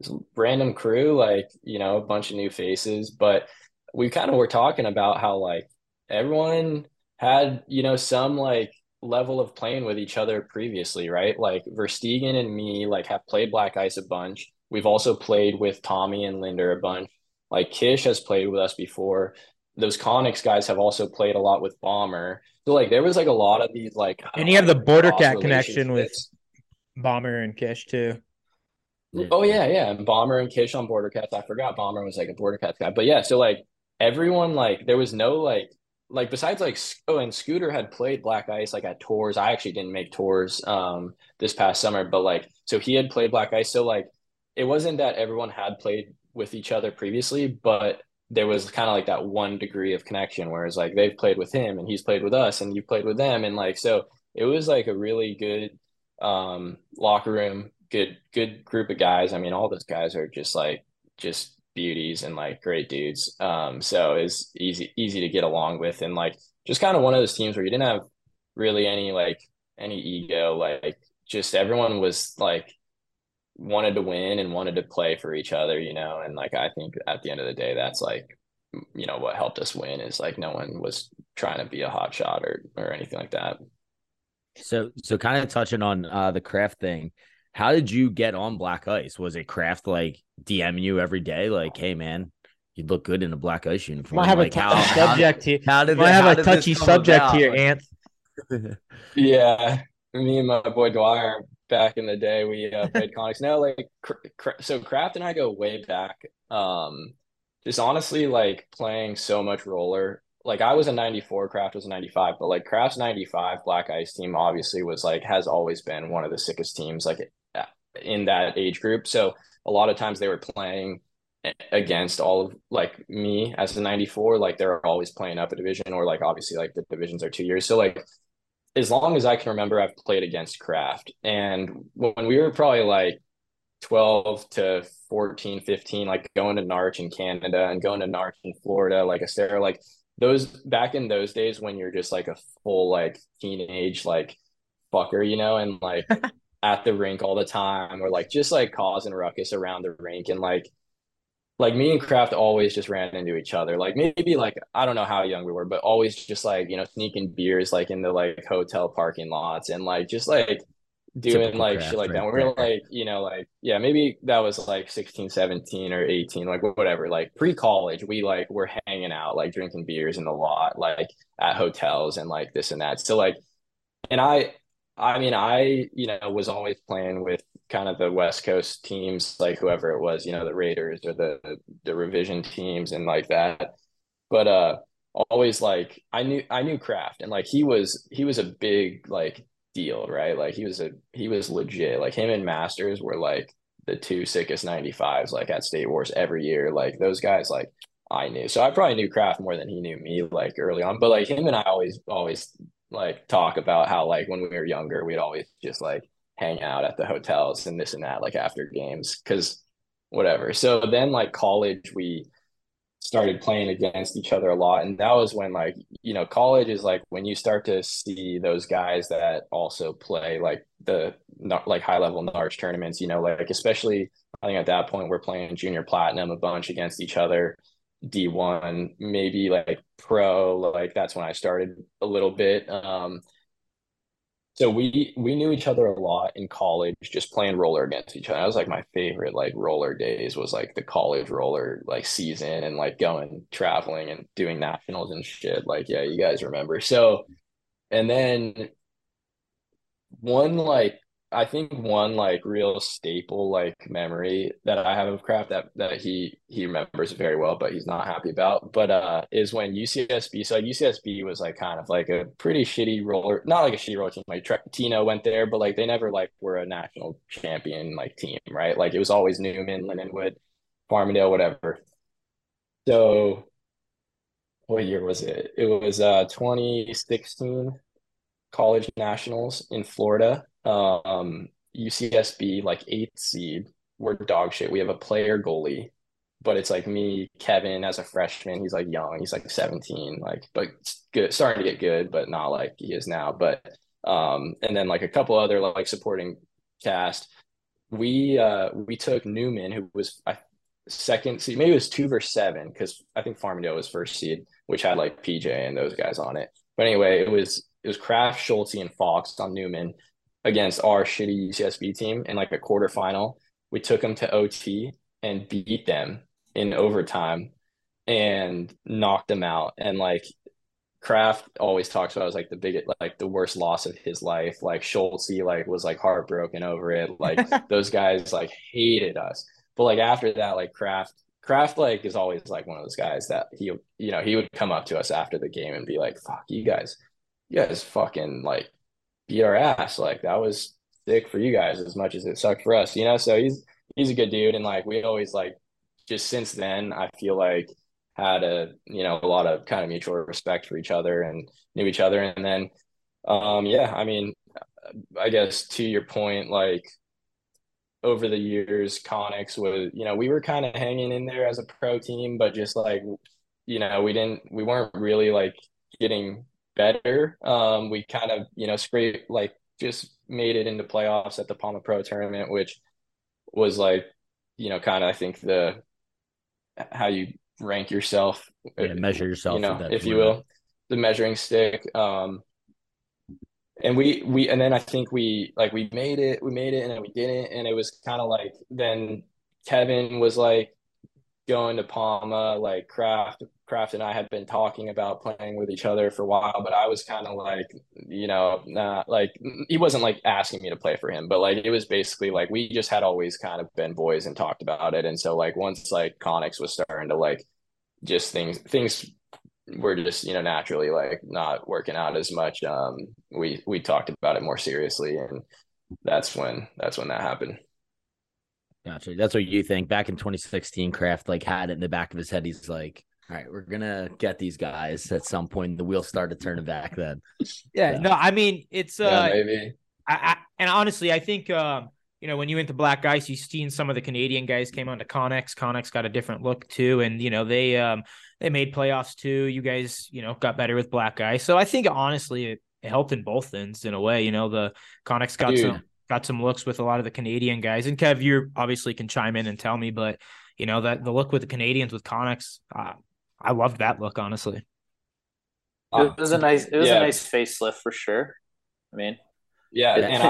it's a random crew, like, you know, a bunch of new faces, but we kind of were talking about how like everyone had, you know, some like level of playing with each other previously, right? Like Verstegen and me like have played Black Ice a bunch. We've also played with Tommy and Linder a bunch. Like Kish has played with us before. Those Connix guys have also played a lot with Bomber. So like there was like a lot of these like, and you have the Border Cat connection with Bomber and Kish too. Oh yeah, yeah. And Bomber and Kish on Border Cats. I forgot Bomber was like a Border Cats guy. But yeah, so like everyone, like there was no like besides like, oh, and Scooter had played Black Ice like at tours. I actually didn't make tours this past summer, but like, so he had played Black Ice. So like it wasn't that everyone had played with each other previously, but there was kind of like that one degree of connection, whereas like they've played with him and he's played with us and you played with them. And like, so it was like a really good locker room, good group of guys. I mean, all those guys are just like, just beauties and like great dudes. So it's easy to get along with, and like just kind of one of those teams where you didn't have really any ego, like just everyone was like wanted to win and wanted to play for each other, you know. And like I think at the end of the day, that's like, you know, what helped us win is like no one was trying to be a hot shot or anything like that. So kind of touching on the Kraft thing, how did you get on Black Ice? Was it Kraft like DMing you every day, like, hey man, you look good in a Black Ice uniform? I have like, a touchy subject here, Anth. Yeah, me and my boy Dwyer back in the day, we played Connix. No, like so Kraft and I go way back. Just honestly, like playing so much roller. Like I was a 94, Kraft was a 95, but like Kraft's 95 Black Ice team obviously was like, has always been one of the sickest teams like in that age group. So a lot of times they were playing against all of like me as the 94, like they're always playing up a division, or like obviously like the divisions are 2 years. So like as long as I can remember, I've played against Kraft. And when we were probably like 12 to 14, 15, like going to NARCH in Canada and going to NARCH in Florida, like Estero, like those back in those days when you're just like a full like teenage like fucker, you know, and like at the rink all the time, or like just like causing ruckus around the rink. And like me and Kraft always just ran into each other. Like maybe like, I don't know how young we were, but always just like, you know, sneaking beers like in the like hotel parking lots and like just like doing like Kraft, shit like that. Right? We were like, you know, like, yeah, maybe that was like 16, 17 or 18, like whatever, like pre-college, we like were hanging out, like drinking beers in the lot, like at hotels and like this and that. So like, and I mean, I, you know, was always playing with kind of the West Coast teams, like whoever it was, you know, the Raiders or the revision teams and like that. But always like I knew Kraft, and like he was a big like deal, right? Like he was legit. Like him and Masters were like the two sickest 95s like at State Wars every year. Like those guys, like I knew. So I probably knew Kraft more than he knew me like early on. But like him and I always like talk about how like when we were younger, we'd always just like hang out at the hotels and this and that, like after games, because whatever. So then like college, we started playing against each other a lot. And that was when like, you know, college is like when you start to see those guys that also play like the like high level NARCH tournaments, you know, like especially I think at that point we're playing junior platinum a bunch against each other, D1, maybe like pro, like that's when I started a little bit. So we knew each other a lot in college, just playing roller against each other. I was like, my favorite like roller days was like the college roller like season, and like going traveling and doing nationals and shit. Like, yeah, you guys remember. So, and then I think one like real staple like memory that I have of Kraft that he remembers very well, but he's not happy about, but is when UCSB. So UCSB was like kind of like a pretty shitty roller, not like a shitty roller team. Like Tino went there, but like they never like were a national champion like team, right? Like it was always Newman, Lindenwood, Farmingdale, whatever. So what year was it? It was 2016 college nationals in Florida. UCSB like 8th seed we're dog shit. We have a player goalie, but it's like me, Kevin, as a freshman, he's like young, he's like 17, like, but good, starting to get good, but not like he is now. But and then like a couple other like supporting cast. We took Newman, who was second seed, maybe it was 2 versus 7, because I think Farmingdale was first seed, which had like PJ and those guys on it. But anyway, it was Kraft, Schultz, and Fox on Newman against our shitty UCSB team in like a quarterfinal. We took them to OT and beat them in overtime and knocked them out. And like Kraft always talks about it was like the biggest, like the worst loss of his life. Like Schultz, like was like heartbroken over it. Like those guys like hated us. But like after that, like Kraft like is always like one of those guys that he, you know, he would come up to us after the game and be like, "Fuck you guys fucking like beat our ass. Like that was sick for you guys as much as it sucked for us, you know." So he's a good dude, and like we always like just since then I feel like had a, you know, a lot of kind of mutual respect for each other and knew each other. And then yeah, I mean, I guess to your point, like over the years, Connix was, you know, we were kind of hanging in there as a pro team, but just like, you know, we weren't really like getting better. We kind of, you know, scraped, like just made it into playoffs at the Palma Pro tournament, which was like, you know, kind of, I think how you rank yourself, measure yourself, you know, if you will, the measuring stick. And then I think we made it and then we didn't. And it was kind of like, then Kevin was like going to Palma, like Kraft and I had been talking about playing with each other for a while, but I was kind of like, you know, not like, he wasn't like asking me to play for him, but like, it was basically like, we just had always kind of been boys and talked about it. And so like, once like Connix was starting to like, just things were just, you know, naturally like not working out as much. We talked about it more seriously, and that's when that happened. Gotcha. That's what you think. Back in 2016, Kraft like had it in the back of his head. He's like, all right, we're going to get these guys at some point. The wheel started turning back then. Yeah, so. No, I mean, it's maybe. And honestly, I think, you know, when you went to Black Ice, you've seen some of the Canadian guys came on to Connix. Connix got a different look too. And, you know, they made playoffs too. You guys, you know, got better with Black Ice. So I think honestly, it helped in both ends in a way. You know, the Connix got some looks with a lot of the Canadian guys, and Kev, you obviously can chime in and tell me, but you know that the look with the Canadians with Connix, I loved that look honestly. It was a nice, a nice facelift for sure. I mean, yeah, and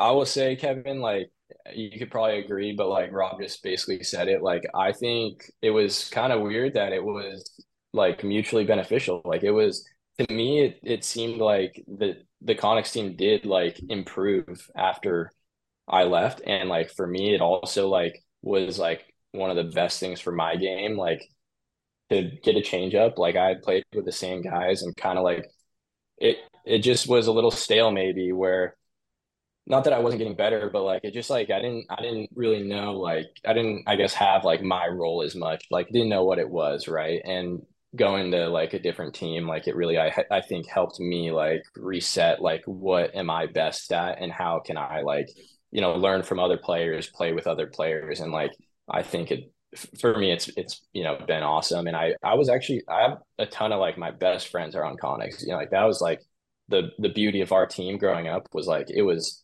I will say, Kevin, like you could probably agree, but like Rob just basically said it. Like I think it was kind of weird that it was like mutually beneficial. Like it was. To me, it seemed like the Connix team did like improve after I left, and like for me, it also like was like one of the best things for my game, like to get a change up. Like I had played with the same guys, and kind of like it just was a little stale maybe. Where not that I wasn't getting better, but like it just like I didn't really know, like I guess have like my role as much, like didn't know what it was, right? And going to like a different team, like it really I think helped me like reset, like what am I best at and how can I like, you know, learn from other players, play with other players. And like I think it, for me, it's you know, been awesome. And I have a ton of like my best friends are on Connix, you know, like that was like the beauty of our team growing up, was like it was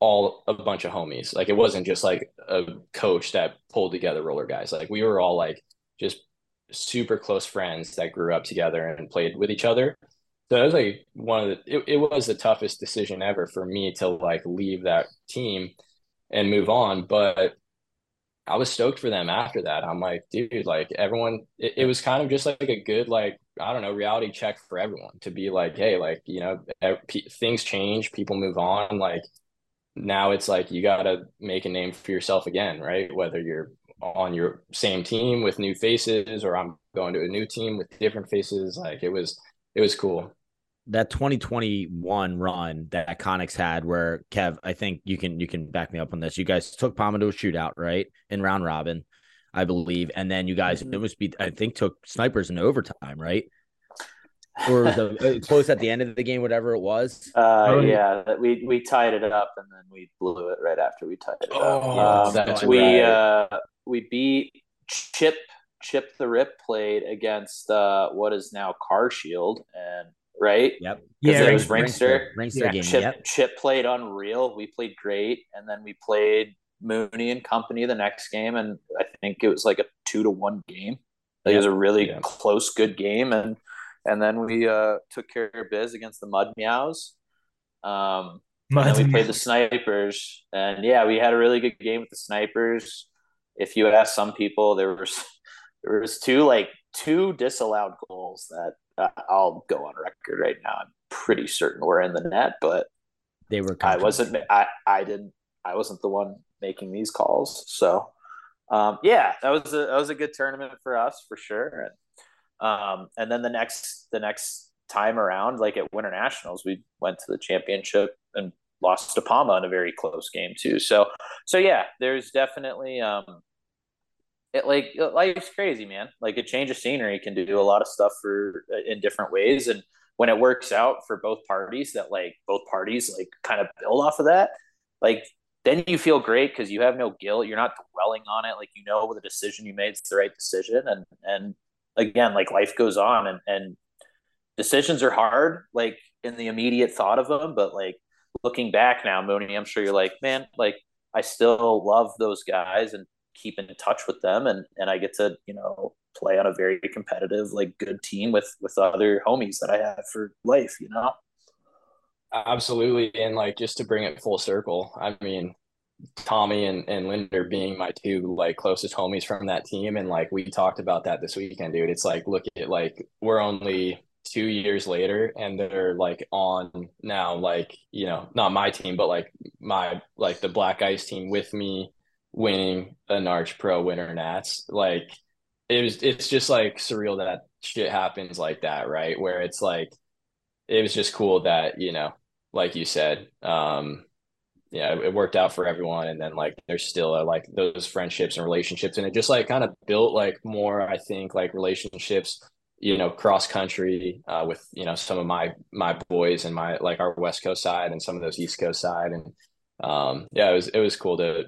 all a bunch of homies. Like it wasn't just like a coach that pulled together roller guys, like we were all like just super close friends that grew up together and played with each other. So it was like it was the toughest decision ever for me to like leave that team and move on, but I was stoked for them after that. I'm like, dude, like everyone, it was kind of just like a good, like, I don't know, reality check for everyone to be like, hey, like, you know, things change, people move on. Like now it's like, you got to make a name for yourself again, right? Whether you're on your same team with new faces, or I'm going to a new team with different faces. Like it was cool. That 2021 run that Connix had, where Kev, I think you can back me up on this. You guys took Palma to a shootout, right? In round robin, I believe. And then you guys almost beat, I think, took Snipers in overtime, right? or the, close at the end of the game, whatever it was. Yeah, we tied it up and then we blew it right after we tied it up. We beat Chip. Chip the Rip played against what is now Car Shield, and it was Ringster game. Chip played unreal. We played great, and then we played Mooney and company the next game, and I think it was like a 2-1 game. It was a really close, good game, and then we took care of biz against the Mud Meows. And then we played the Snipers, and we had a really good game with the Snipers. If you ask some people, there was two disallowed goals that I'll go on record right now. I'm pretty certain we're in the net, but they were. I wasn't the one making these calls. So, that was a good tournament for us for sure. And then the next time around, like at Winter Nationals, we went to the championship and lost to Palma in a very close game too. So yeah, there's definitely life's crazy, man. Like a change of scenery can do a lot of stuff in different ways. And when it works out for both parties, that both parties kind of build off of that, then you feel great because you have no guilt. You're not dwelling on it. The decision you made is the right decision. And again, life goes on, and decisions are hard, in the immediate thought of them. But looking back now, Mooney, I'm sure you're man, I still love those guys and keep in touch with them. And I get to, play on a very competitive, good team with other homies that I have for life, Absolutely. And just to bring it full circle, I mean, Tommy and Linder being my two closest homies from that team. And we talked about that this weekend, dude. It's look at it, we're only 2 years later and they're on now, not my team, but my, the Black Ice team with me winning a NARCH Pro Winter Nats. It's just surreal that shit happens like that. Right. Where it's it was just cool that, like you said, it worked out for everyone. And then there's still those friendships and relationships, and it just kind of built more, I think, relationships, cross country with, some of my boys and my, our West Coast side and some of those East Coast side. And it was cool to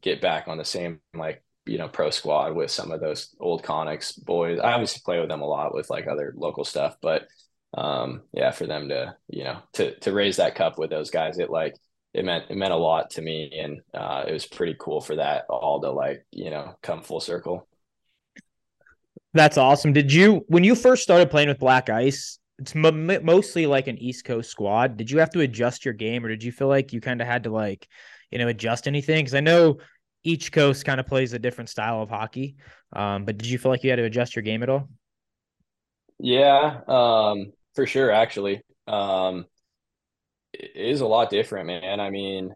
get back on the same, pro squad with some of those old Connix boys. I obviously play with them a lot with other local stuff, but for them to to raise that cup with those guys, it meant a lot to me, and it was pretty cool for that all to come full circle. That's awesome. Did you, when you first started playing with Black Ice, it's mostly an East Coast squad, did you have to adjust your game, or did you feel you kind of had to adjust anything? Because I know each coast kind of plays a different style of hockey, but did you feel you had to adjust your game at all? Yeah, for sure. Actually, it is a lot different, man. I mean,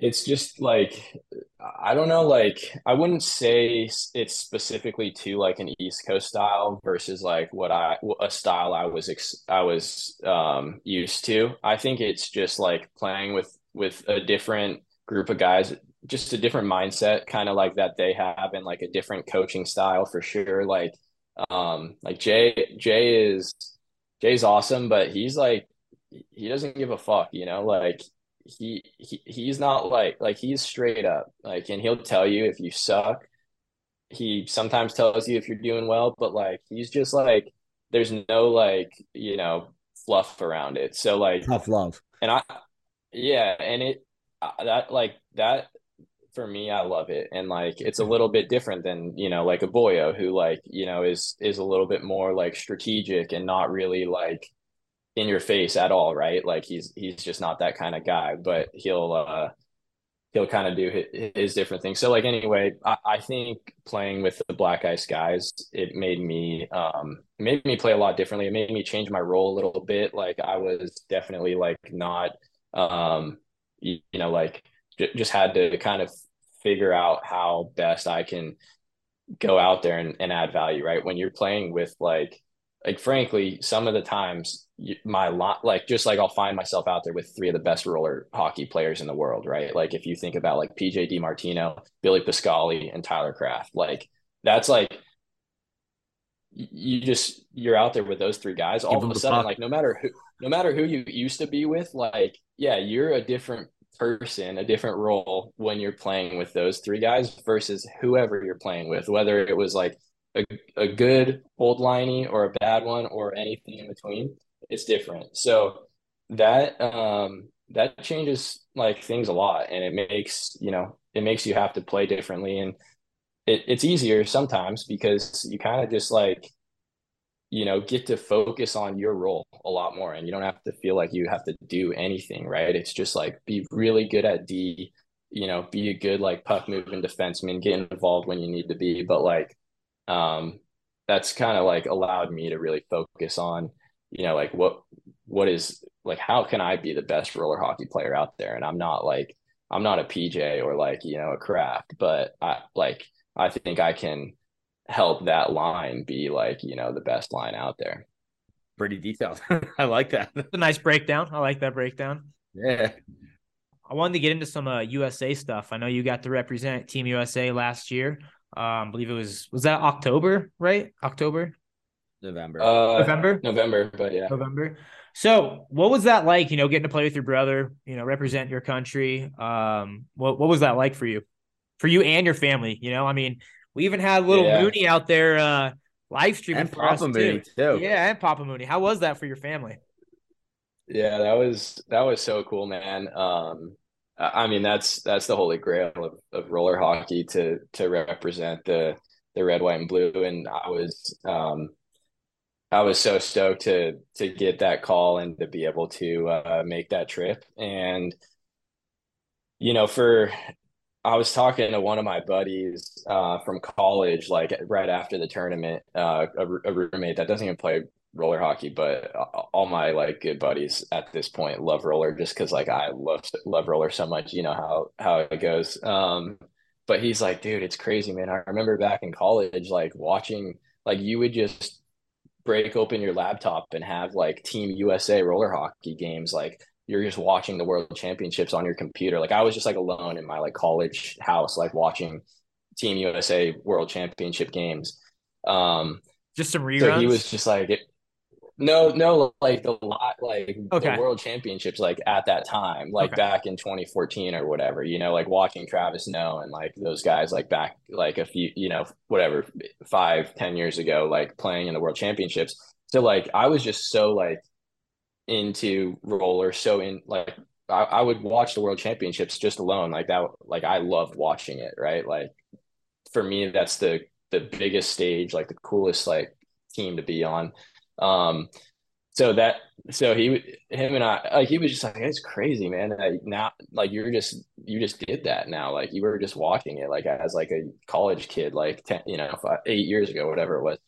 it's just I don't know. I wouldn't say it's specifically to an East Coast style versus a style I was used to. I think it's just playing with a different group of guys, just a different mindset, kind of that they have, and a different coaching style for sure. Jay's awesome, but he's he doesn't give a fuck, he's not he's straight up, and he'll tell you if you suck. He sometimes tells you if you're doing well, but he's just there's no fluff around it. So tough love. And that for me, I love it. And it's a little bit different than, a Boyo who is a little bit more strategic and not really in your face at all. Right. He's just not that kind of guy, but he'll kind of do his different things. So anyway, I think playing with the Black Ice guys, it made me play a lot differently. It made me change my role a little bit. I was definitely not, just had to kind of figure out how best I can go out there and add value, right? When you're playing with frankly, some of the times I'll find myself out there with three of the best roller hockey players in the world, right? If you think about PJ DiMartino, Billy Piscali, and Tyler Kraft, that's you're out there with those three guys all of a sudden, like no matter who you used to be with, like, yeah, you're a different person, a different role when you're playing with those three guys versus whoever you're playing with, whether it was like a good old liney or a bad one or anything in between. It's different. So that, that changes like things a lot, and it makes, you know, it makes you have to play differently. And it's easier sometimes because you kind of just like, you know, get to focus on your role a lot more, and you don't have to feel like you have to do anything, right? It's just like, be really good at D, you know, be a good like puck moving defenseman, get involved when you need to be. But like, that's kind of like allowed me to really focus on, you know, like what is like, how can I be the best roller hockey player out there? And I'm not a PJ or like, you know, a Kraft, but I think I can help that line be like, you know, the best line out there. Pretty detailed. I like that. That's a nice breakdown. I like that breakdown. Yeah. I wanted to get into some USA stuff. I know you got to represent Team USA last year. I believe it was that October, right? October? November, but yeah. November. So what was that like, you know, getting to play with your brother, you know, represent your country? What was that like for you? For you and your family, you know? I mean, we even had little Mooney out there live streaming and for Papa us Mooney too. Yeah, and Papa Mooney. How was that for your family? Yeah, that was so cool, man. I mean, that's the holy grail of roller hockey, to represent the red, white, and blue. And I was so stoked to get that call and to be able to make that trip. And you know, I was talking to one of my buddies from college, like right after the tournament, a roommate that doesn't even play roller hockey, but all my like good buddies at this point love roller just because like I love roller so much, you know how it goes. But he's like, dude, it's crazy, man. I remember back in college, like watching, like you would just break open your laptop and have like Team USA roller hockey games, like you're just watching the World Championships on your computer. Like I was just like alone in my like college house, like watching Team USA World Championship games. Just some reruns. So he was just like, no, like the lot, like the World Championships, like at that time, like back in 2014 or whatever, you know, like watching Travis Noe and like those guys, like back, like a few, you know, whatever, 5-10 years ago, like playing in the World Championships. So like, I was just so like, into roller, so in like I would watch the World Championships just alone, like that, like I loved watching it, right? Like for me, that's the biggest stage, like the coolest like team to be on. So him and I, like he was just like, it's crazy, man, like now, like you just did that now, like you were just watching it like as like a college kid, like 10, you know, 8 years ago, whatever it was.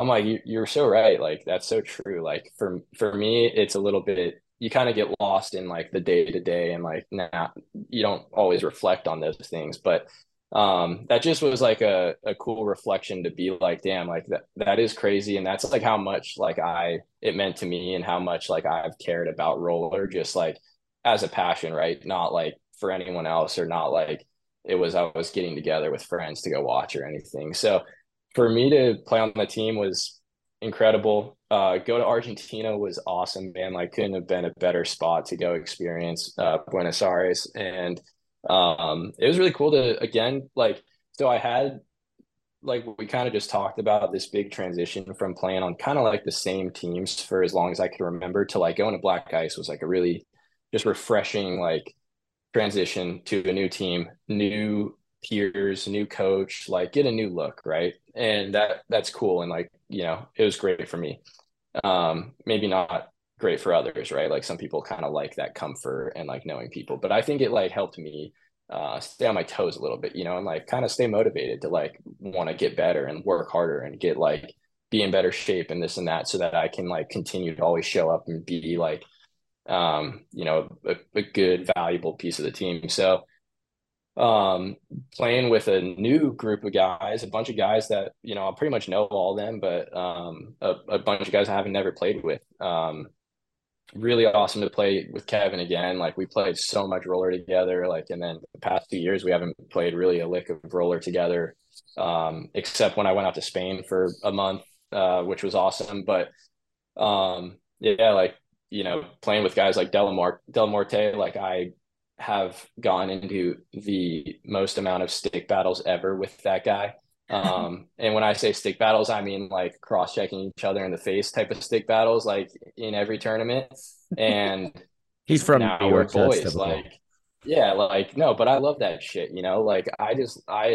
I'm like, you're so right. Like, that's so true. Like for me, it's a little bit, you kind of get lost in like the day to day and like, nah, you don't always reflect on those things, but that just was like a cool reflection to be like, damn, like that is crazy. And that's like how much like it meant to me and how much like I've cared about roller, just like as a passion, right? Not like for anyone else, or not like I was getting together with friends to go watch or anything. So for me to play on the team was incredible. Go to Argentina was awesome, man. Like couldn't have been a better spot to go experience Buenos Aires. And it was really cool to, again, like, so I had, like, we kind of just talked about this big transition from playing on kind of like the same teams for as long as I could remember to like going to Black Ice was like a really just refreshing, like transition to a new team, new peers, new coach, like get a new look, right? And that's cool, and like, you know, it was great for me. Maybe not great for others, right? Like some people kind of like that comfort and like knowing people, but I think it like helped me stay on my toes a little bit, you know, and like kind of stay motivated to like want to get better and work harder and get like be in better shape and this and that, so that I can like continue to always show up and be like you know, a good valuable piece of the team. So playing with a new group of guys, a bunch of guys that, you know, I pretty much know all of them, but a bunch of guys I haven't never played with. Really awesome to play with Kevin again. Like we played so much roller together, like, and then the past 2 years we haven't played really a lick of roller together, except when I went out to Spain for a month which was awesome. But yeah, like, you know, playing with guys like Delamorte, like I have gone into the most amount of stick battles ever with that guy. And when I say stick battles, I mean like cross-checking each other in the face type of stick battles, like in every tournament. And he's from New York, boys. Like, yeah, like, no, but I love that shit, you know, like I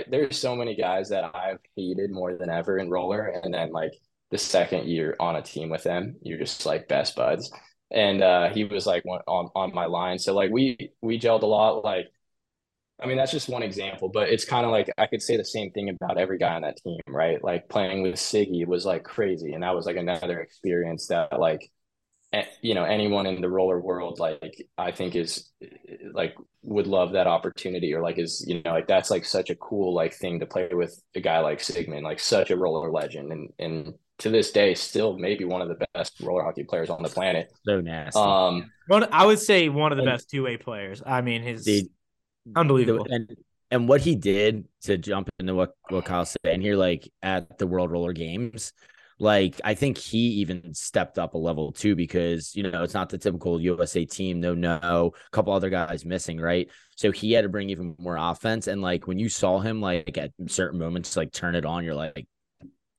there's so many guys that I've hated more than ever in roller. And then like the second year on a team with them, you're just like best buds. And he was like on my line. So like we gelled a lot. Like, I mean, that's just one example, but it's kind of like I could say the same thing about every guy on that team, right? Like playing with Siggy was like crazy. And that was like another experience that like, you know, anyone in the roller world, like I think is like would love that opportunity, or like is, you know, like that's like such a cool like thing to play with a guy like Sigmund, like such a roller legend. And to this day, still maybe one of the best roller hockey players on the planet. So nasty. Well, I would say one of the best two-way players. I mean, his unbelievable. And what he did, to jump into what Kyle said, and here, like at the World Roller Games, like I think he even stepped up a level too, because, you know, it's not the typical USA team. No, a couple other guys missing, right? So he had to bring even more offense. And like when you saw him, like at certain moments, like turn it on, you're like,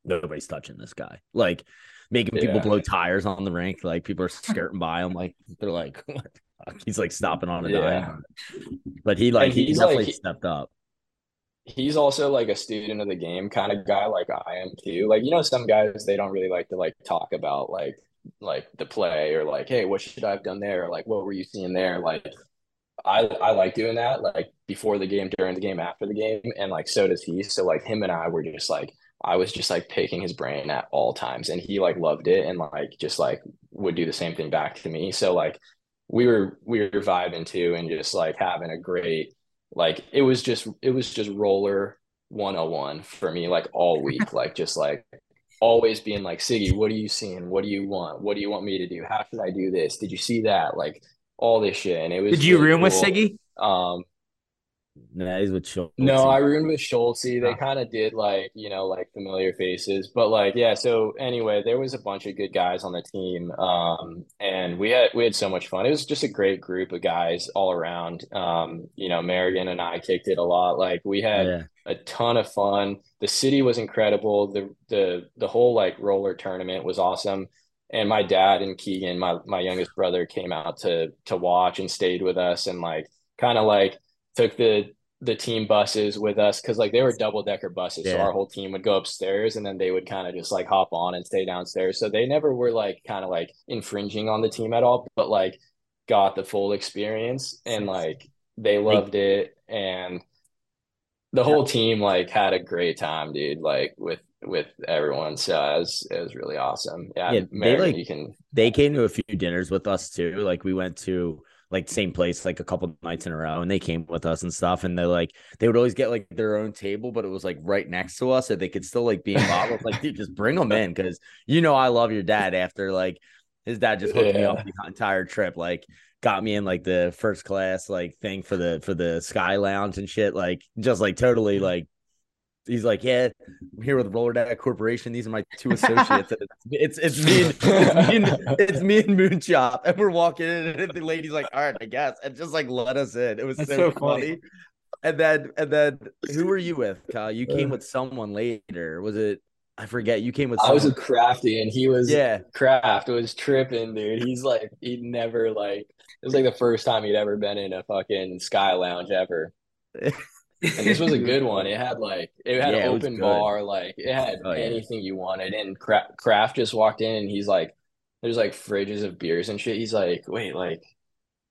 nobody's touching this guy. Like making people blow tires on the rink. Like people are skirting by him. Like they're like, what the fuck? He's like stopping on a dime. But he like, he definitely like, stepped up. He's also like a student of the game kind of guy. Like I am too. Like, you know, some guys, they don't really like to like talk about like the play, or like, hey, what should I have done there? Or, like, what were you seeing there? Like, I like doing that, like before the game, during the game, after the game. And like, so does he. So like him and I were just like, I was just like picking his brain at all times, and he like loved it, and like just like would do the same thing back to me. So like we were vibing too, and just like having a great, like it was just roller 101 for me, like all week, like just like always being like, Siggy, what are you seeing? What do you want? What do you want me to do? How should I do this? Did you see that? Like all this shit. And it was. Did you really room cool with Siggy? No, he's with Schultz. No, I roomed with Schultz. They kind of did like, you know, like familiar faces, but like, yeah. So anyway, there was a bunch of good guys on the team, and we had so much fun. It was just a great group of guys all around. You know, Merrigan and I kicked it a lot. Like we had a ton of fun. The city was incredible. The whole like roller tournament was awesome. And my dad and Keegan, my youngest brother, came out to watch and stayed with us, and like kind of like took the team buses with us, because like they were double-decker buses, so our whole team would go upstairs, and then they would kind of just like hop on and stay downstairs. So they never were like kind of like infringing on the team at all, but like got the full experience, and like they loved it, and the whole team like had a great time, dude, like with everyone. So it was really awesome. They came to a few dinners with us too. Like we went to like same place like a couple of nights in a row, and they came with us and stuff, and they would always get like their own table, but it was like right next to us, so they could still like be involved. Like, dude, just bring them in, because, you know, I love your dad. After like his dad just hooked me up the entire trip, like got me in like the first class like thing for the Sky Lounge and shit, like just like totally like. He's like, yeah, I'm here with Roller Dad Corporation. These are my two associates. it's me and Moonchop. And we're walking in, and the lady's like, all right, I guess. And just like let us in. It was so funny. And then who were you with, Kyle? You came with someone later. Was it, I forget, you came with someone. I was with Crafty, and he was Kraft was tripping, dude. He's like, he'd never like, it was like the first time he'd ever been in a fucking Sky Lounge ever. And this was a good one. It had like an open bar, like it had anything you wanted. And Kraft just walked in, and he's like, "There's like fridges of beers and shit." He's like, "Wait, like,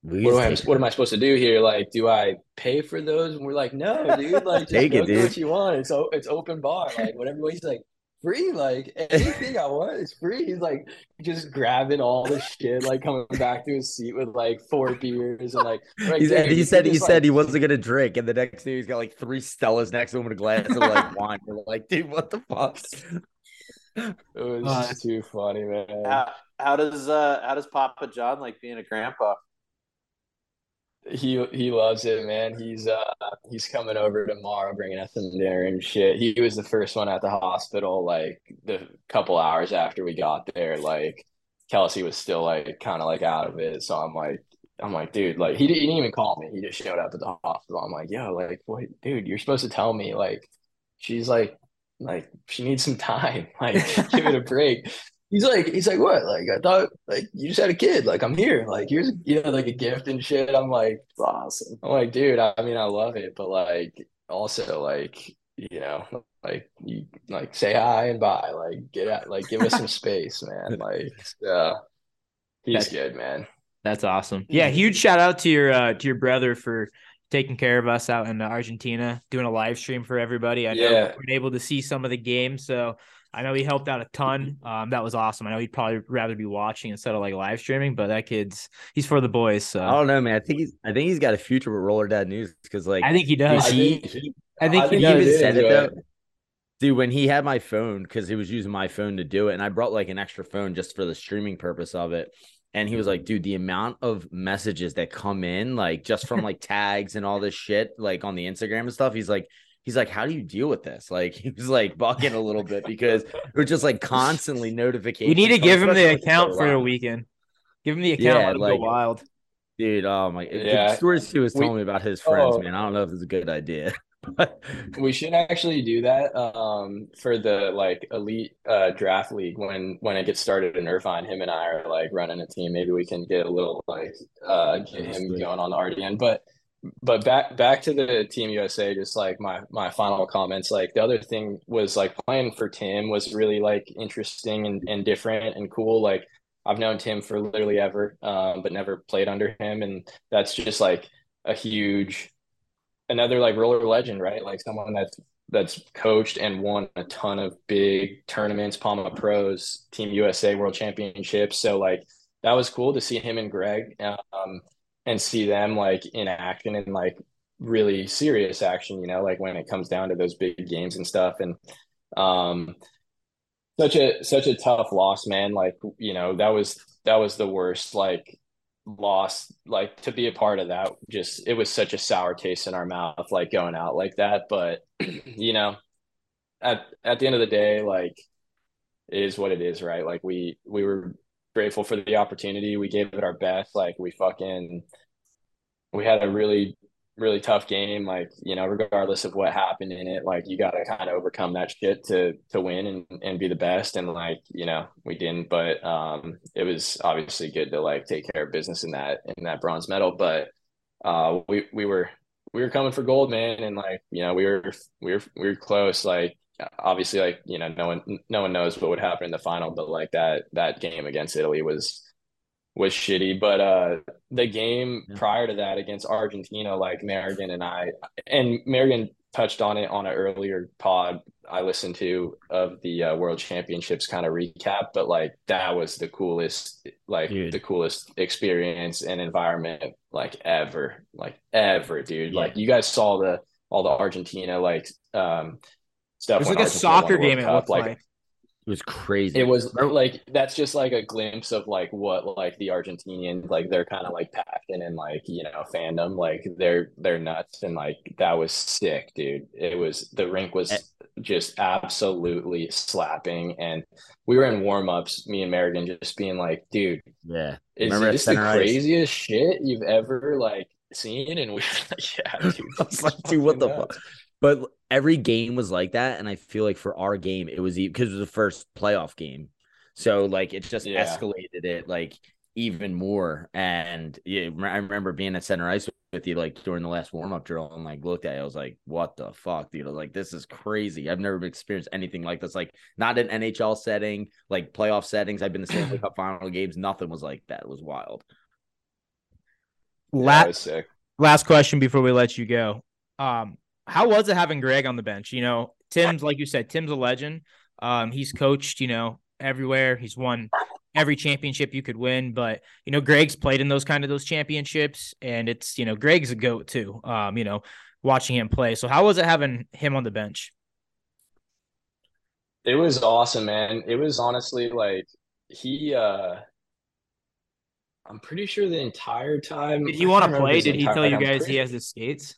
what am I supposed to do here? Like, do I pay for those?" And we're like, "No, dude. Like, just take it, dude. Do what you want. It's open bar. Like, whatever." He's like, "Free. Like, anything I want is free." He's like, just grabbing all the shit, like coming back to his seat with like 4 beers and like. He said he wasn't gonna drink, and the next day he's got like 3 Stellas next to him with a glass of like wine. You're like, dude, what the fuck? It was too funny, man. How does Papa John like being a grandpa? He loves it, man. He's coming over tomorrow, bringing us some dinner and shit. He was the first one at the hospital, like the couple hours after we got there. Like Kelsey was still like kind of like out of it, so I'm like, dude, like he didn't even call me. He just showed up at the hospital. I'm like, yo, like what, dude? You're supposed to tell me like she's like she needs some time. Like give it a break. He's like, what? Like, I thought, like, you just had a kid. Like, I'm here. Like, here's, you know, like a gift and shit. I'm like, it's awesome. I'm like, dude, I mean, I love it. But, like, also, like, you know, like, you, like, say hi and bye. Like, get out. Like, give us some space, man. Like, he's good, man. That's awesome. Yeah. Huge shout out to your brother for taking care of us out in Argentina, doing a live stream for everybody. I know we've been able to see some of the games. So, I know he helped out a ton. That was awesome. I know he'd probably rather be watching instead of like live streaming, but that he's for the boys. So I don't know, man. I think he's got a future with Roller Dad News because like I think he does. I think he even said it though. Dude, when he had my phone, because he was using my phone to do it, and I brought like an extra phone just for the streaming purpose of it. And he was like, dude, the amount of messages that come in, like just from like tags and all this shit, like on the Instagram and stuff, he's like, how do you deal with this? Like, he was like bucking a little bit because we're just like constantly notifications. We need to give him the account for a weekend. Give him the account. Yeah, like, go wild. Dude, oh my. Yeah. The stories he was telling me about his friends, man. I don't know if it's a good idea. We should actually do that for the like elite draft league when it gets started in Irvine. Him and I are like running a team. Maybe we can get a little like get him going on the RDN. But back to the Team USA, just like my final comments, like the other thing was like playing for Tim was really like interesting and different and cool. Like I've known Tim for literally ever, but never played under him. And that's just like another like roller legend, right? Like someone that's coached and won a ton of big tournaments, Palma Pros, Team USA, World Championships. So like that was cool to see him and Greg. And see them like in action and like really serious action, you know, like when it comes down to those big games and stuff. And such a tough loss, man. Like, you know, that was the worst like loss, like to be a part of that. Just, it was such a sour taste in our mouth, like going out like that. But, you know, at the end of the day, like it is what it is, right? Like we were grateful for the opportunity. We gave it our best. Like we had a really, really tough game. Like, you know, regardless of what happened in it, like you got to kind of overcome that shit to win and be the best. And like, you know, we didn't, but it was obviously good to like take care of business in that bronze medal. But we were coming for gold, man. And like, you know, we were close. Like, obviously, like, you know, no one knows what would happen in the final, but like that game against Italy was shitty. But the game prior to that against Argentina, like Merrigan and Merrigan touched on it on an earlier pod I listened to of the World Championships kind of recap. But like that was the coolest, like dude, the coolest experience and environment like ever, dude. Yeah. Like you guys saw all the Argentina like stuff. It was like a soccer game. It looked like it was crazy. It was like, that's just like a glimpse of like what like the Argentinians, like they're kind of like passion and like, you know, fandom, like they're nuts. And like that was sick, dude. It was, the rink was just absolutely slapping. And we were in warm-ups, me and Merrigan, just being like, dude, yeah, is this the craziest shit you've ever like seen? And we were like, yeah, dude, I was like, dude, what the fuck? But every game was like that, and I feel like for our game, it was because it was the first playoff game, so like it just escalated it like even more. And yeah, I remember being at center ice with you like during the last warm up drill, and like looked at it, I was like, "What the fuck, dude? I was like, this is crazy. I've never experienced anything like this. Like not an NHL setting, like playoff settings. I've been to Stanley Cup final games. Nothing was like that. It was wild." That was sick. Last question before we let you go. How was it having Greg on the bench? You know, Tim's, like you said, Tim's a legend. He's coached, you know, everywhere. He's won every championship you could win. But, you know, Greg's played in those championships. And it's, you know, Greg's a GOAT too, you know, watching him play. So how was it having him on the bench? It was awesome, man. It was honestly like he I'm pretty sure the entire time. Did he want to play? Did he tell you guys he has the skates?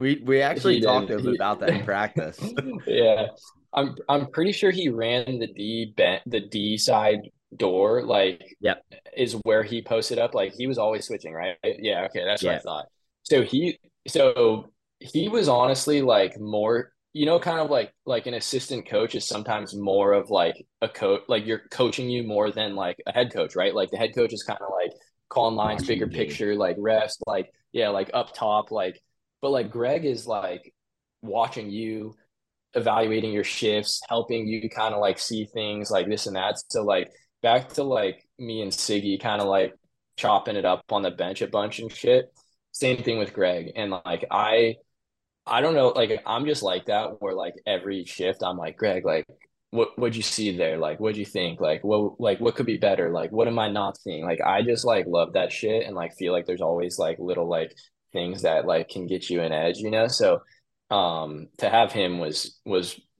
We actually talked to him about that in practice. Yeah, I'm pretty sure he ran the D side door, like, yeah, is where he posted up. Like, he was always switching, right? Yeah, okay, that's what I thought. So he was honestly like more, you know, kind of like an assistant coach is sometimes more of like a coach, like you're coaching you more than like a head coach, right? Like the head coach is kind of like calling lines, bigger picture, like refs, like, yeah, like up top, like, but like Greg is like watching you, evaluating your shifts, helping you kind of like see things like this and that. So like back to like me and Siggy kind of like chopping it up on the bench a bunch and shit. Same thing with Greg. And like, I don't know, like, I'm just like that where like every shift I'm like, Greg, like, what'd you see there? Like, what'd you think? Like, what could be better? Like, what am I not seeing? Like, I just like love that shit and like feel like there's always like little like things that like can get you an edge, you know? So to have him was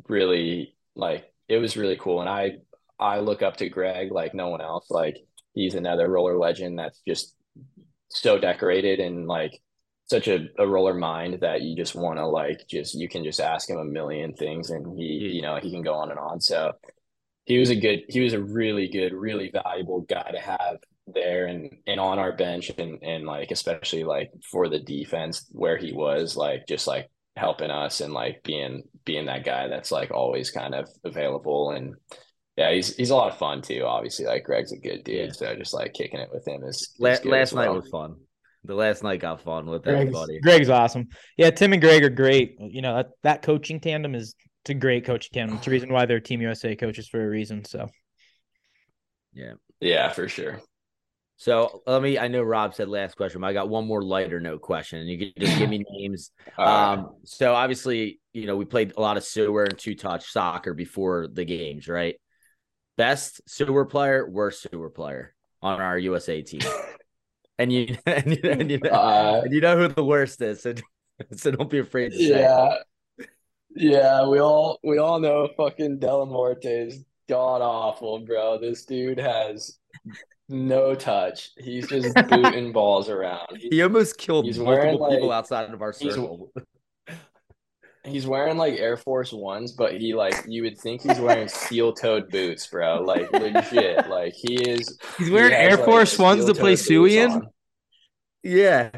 really like, it was really cool. And I look up to Greg like no one else. Like, he's another roller legend that's just so decorated and like such a roller mind that you just want to like, just, you can just ask him a million things and he, you know, he can go on and on. So he was a really good, really valuable guy to have there and on our bench and like, especially like for the defense where he was like, just like helping us and like being that guy that's like always kind of available. And yeah, he's a lot of fun too. Obviously, like Greg's a good dude, so just like kicking it with him is last night was fun. The last night got fun with everybody. Greg's awesome. Yeah, Tim and Greg are great. You know, that coaching tandem it's a great coaching tandem. It's a reason why they're Team USA coaches for a reason. So, yeah, for sure. So I know Rob said last question, but I got one more lighter note question, and you can just give me names. So obviously, you know, we played a lot of sewer and two-touch soccer before the games, right? Best sewer player, worst sewer player on our USA team. And you know who the worst is, so don't be afraid to say. Yeah, we all know fucking Delamorte is god awful, bro. This dude has no touch. He's just booting balls around. He almost killed multiple people like, outside of our circle. He's wearing like Air Force Ones, but he like you would think he's wearing steel-toed boots, bro. Like legit, like he is. He's wearing Air Force Ones to play Suey in. Yeah,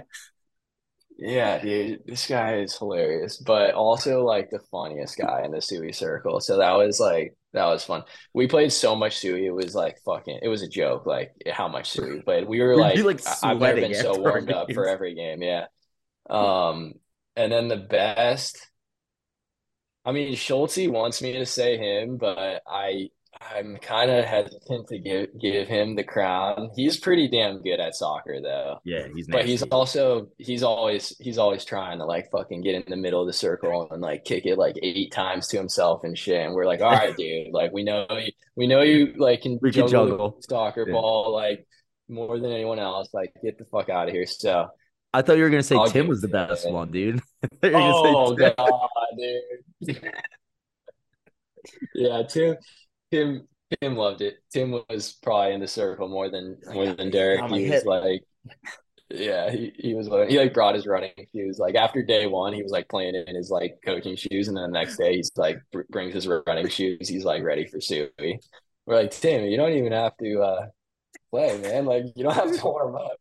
dude, this guy is hilarious, but also like the funniest guy in the Suey circle. So that was fun. We played so much Suey, it was a joke. Like how much Suey we played. We were like I've never been so warmed up for every game. Yeah, and then the best. I mean, Schultz wants me to say him, but I'm kind of hesitant to give him the crown. He's pretty damn good at soccer, though. Yeah, he's nasty. But he's always trying to like fucking get in the middle of the circle and like kick it like 8 times to himself and shit. And we're like, all right, dude, like we know you like can juggle soccer ball like more than anyone else. Like, get the fuck out of here. So I thought you were gonna say Tim was the best one, dude. Oh god, dude. Yeah, Tim loved it. Tim was probably in the circle more than Derek. He was like, yeah, he was. He like brought his running shoes. Like after day one, he was like playing in his like coaching shoes, and then the next day he's like brings his running shoes. He's like ready for Suey. We're like, Tim, you don't even have to play, man. Like you don't have to warm up.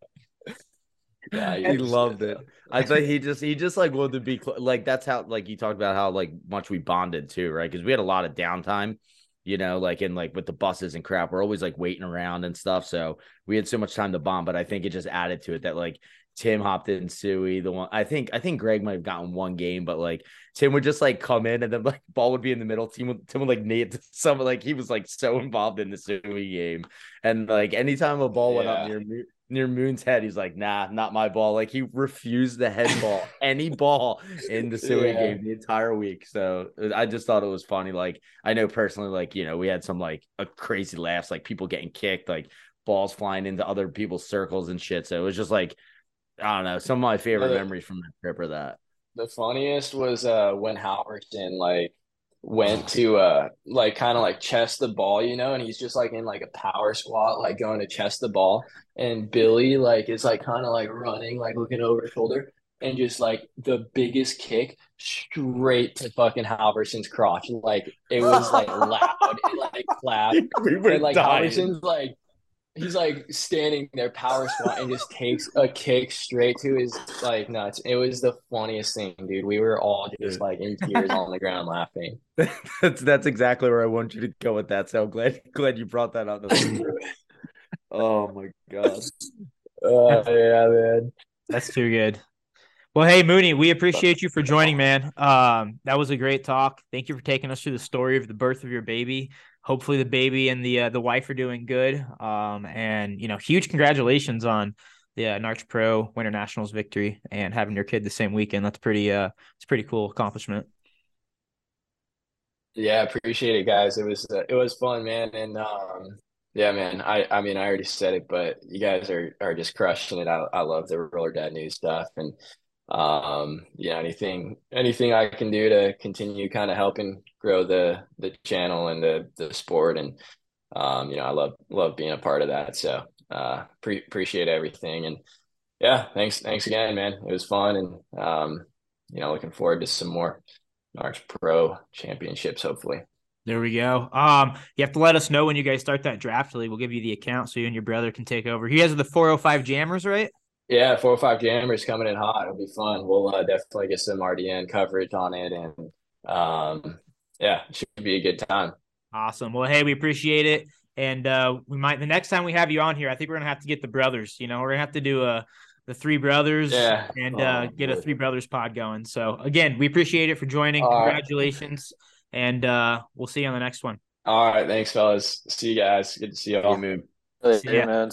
Yeah, he loved it. I think he just like wanted to be like that's how like you talked about how like much we bonded too, right? Because we had a lot of downtime, you know, like in like with the buses and crap, we're always like waiting around and stuff. So we had so much time to bond, but I think it just added to it that like Tim hopped in Suey. The one I think Greg might have gotten one game, but like Tim would just like come in and then like ball would be in the middle. Tim would like need someone like he was like so involved in the Suey game, and like anytime a ball went up near Moon's head, he's like, nah, not my ball. Like he refused the head ball, any ball in the Suey game the entire week. So I just thought it was funny. Like I know personally, like, you know, we had some like a crazy laughs, like people getting kicked, like balls flying into other people's circles and shit. So it was just like, I don't know, some of my favorite memories from that trip are that. The funniest was when Halverson like went to like kind of like chest the ball, you know, and he's just like in like a power squat, like going to chest the ball, and Billy like is like kind of like running, like looking over his shoulder, and just like the biggest kick straight to fucking Halverson's crotch. Like it was like loud and like clapped. We were and, like dying. Halverson's like, he's like standing there power squat and just takes a kick straight to his like nuts. It was the funniest thing, dude. We were all just like in tears on the ground laughing. That's exactly where I want you to go with that. So I'm glad you brought that up. Oh my god. Yeah, man. That's too good. Well, hey, Mooney, we appreciate you for joining, man. That was a great talk. Thank you for taking us through the story of the birth of your baby. Hopefully the baby and the wife are doing good. And, you know, huge congratulations on the NARCH Pro Winter Nationals victory and having your kid the same weekend. That's pretty it's a pretty cool accomplishment. Yeah, appreciate it, guys. It was fun, man. And, yeah, man, I mean, I already said it, but you guys are just crushing it. I love the Roller Dad News stuff. And, yeah, anything I can do to continue kind of helping grow the channel and the sport. And, you know, I love being a part of that. So, appreciate everything. And yeah, thanks again, man. It was fun. And, you know, looking forward to some more NARCH Pro Championships, hopefully. There we go. You have to let us know when you guys start that draft league. We'll give you the account so you and your brother can take over. You guys are the 405 Jammers, right? Yeah, 405 Jammers coming in hot. It'll be fun. We'll definitely get some RDN coverage on it, and yeah, it should be a good time. Awesome. Well, hey, we appreciate it, and we might the next time we have you on here, I think we're gonna have to get the brothers. You know, we're gonna have to do the three brothers, yeah, and get a three brothers pod going. So again, we appreciate it for joining. Congratulations, and we'll see you on the next one. All right, thanks, fellas. See you guys. Good to see you all. See ya.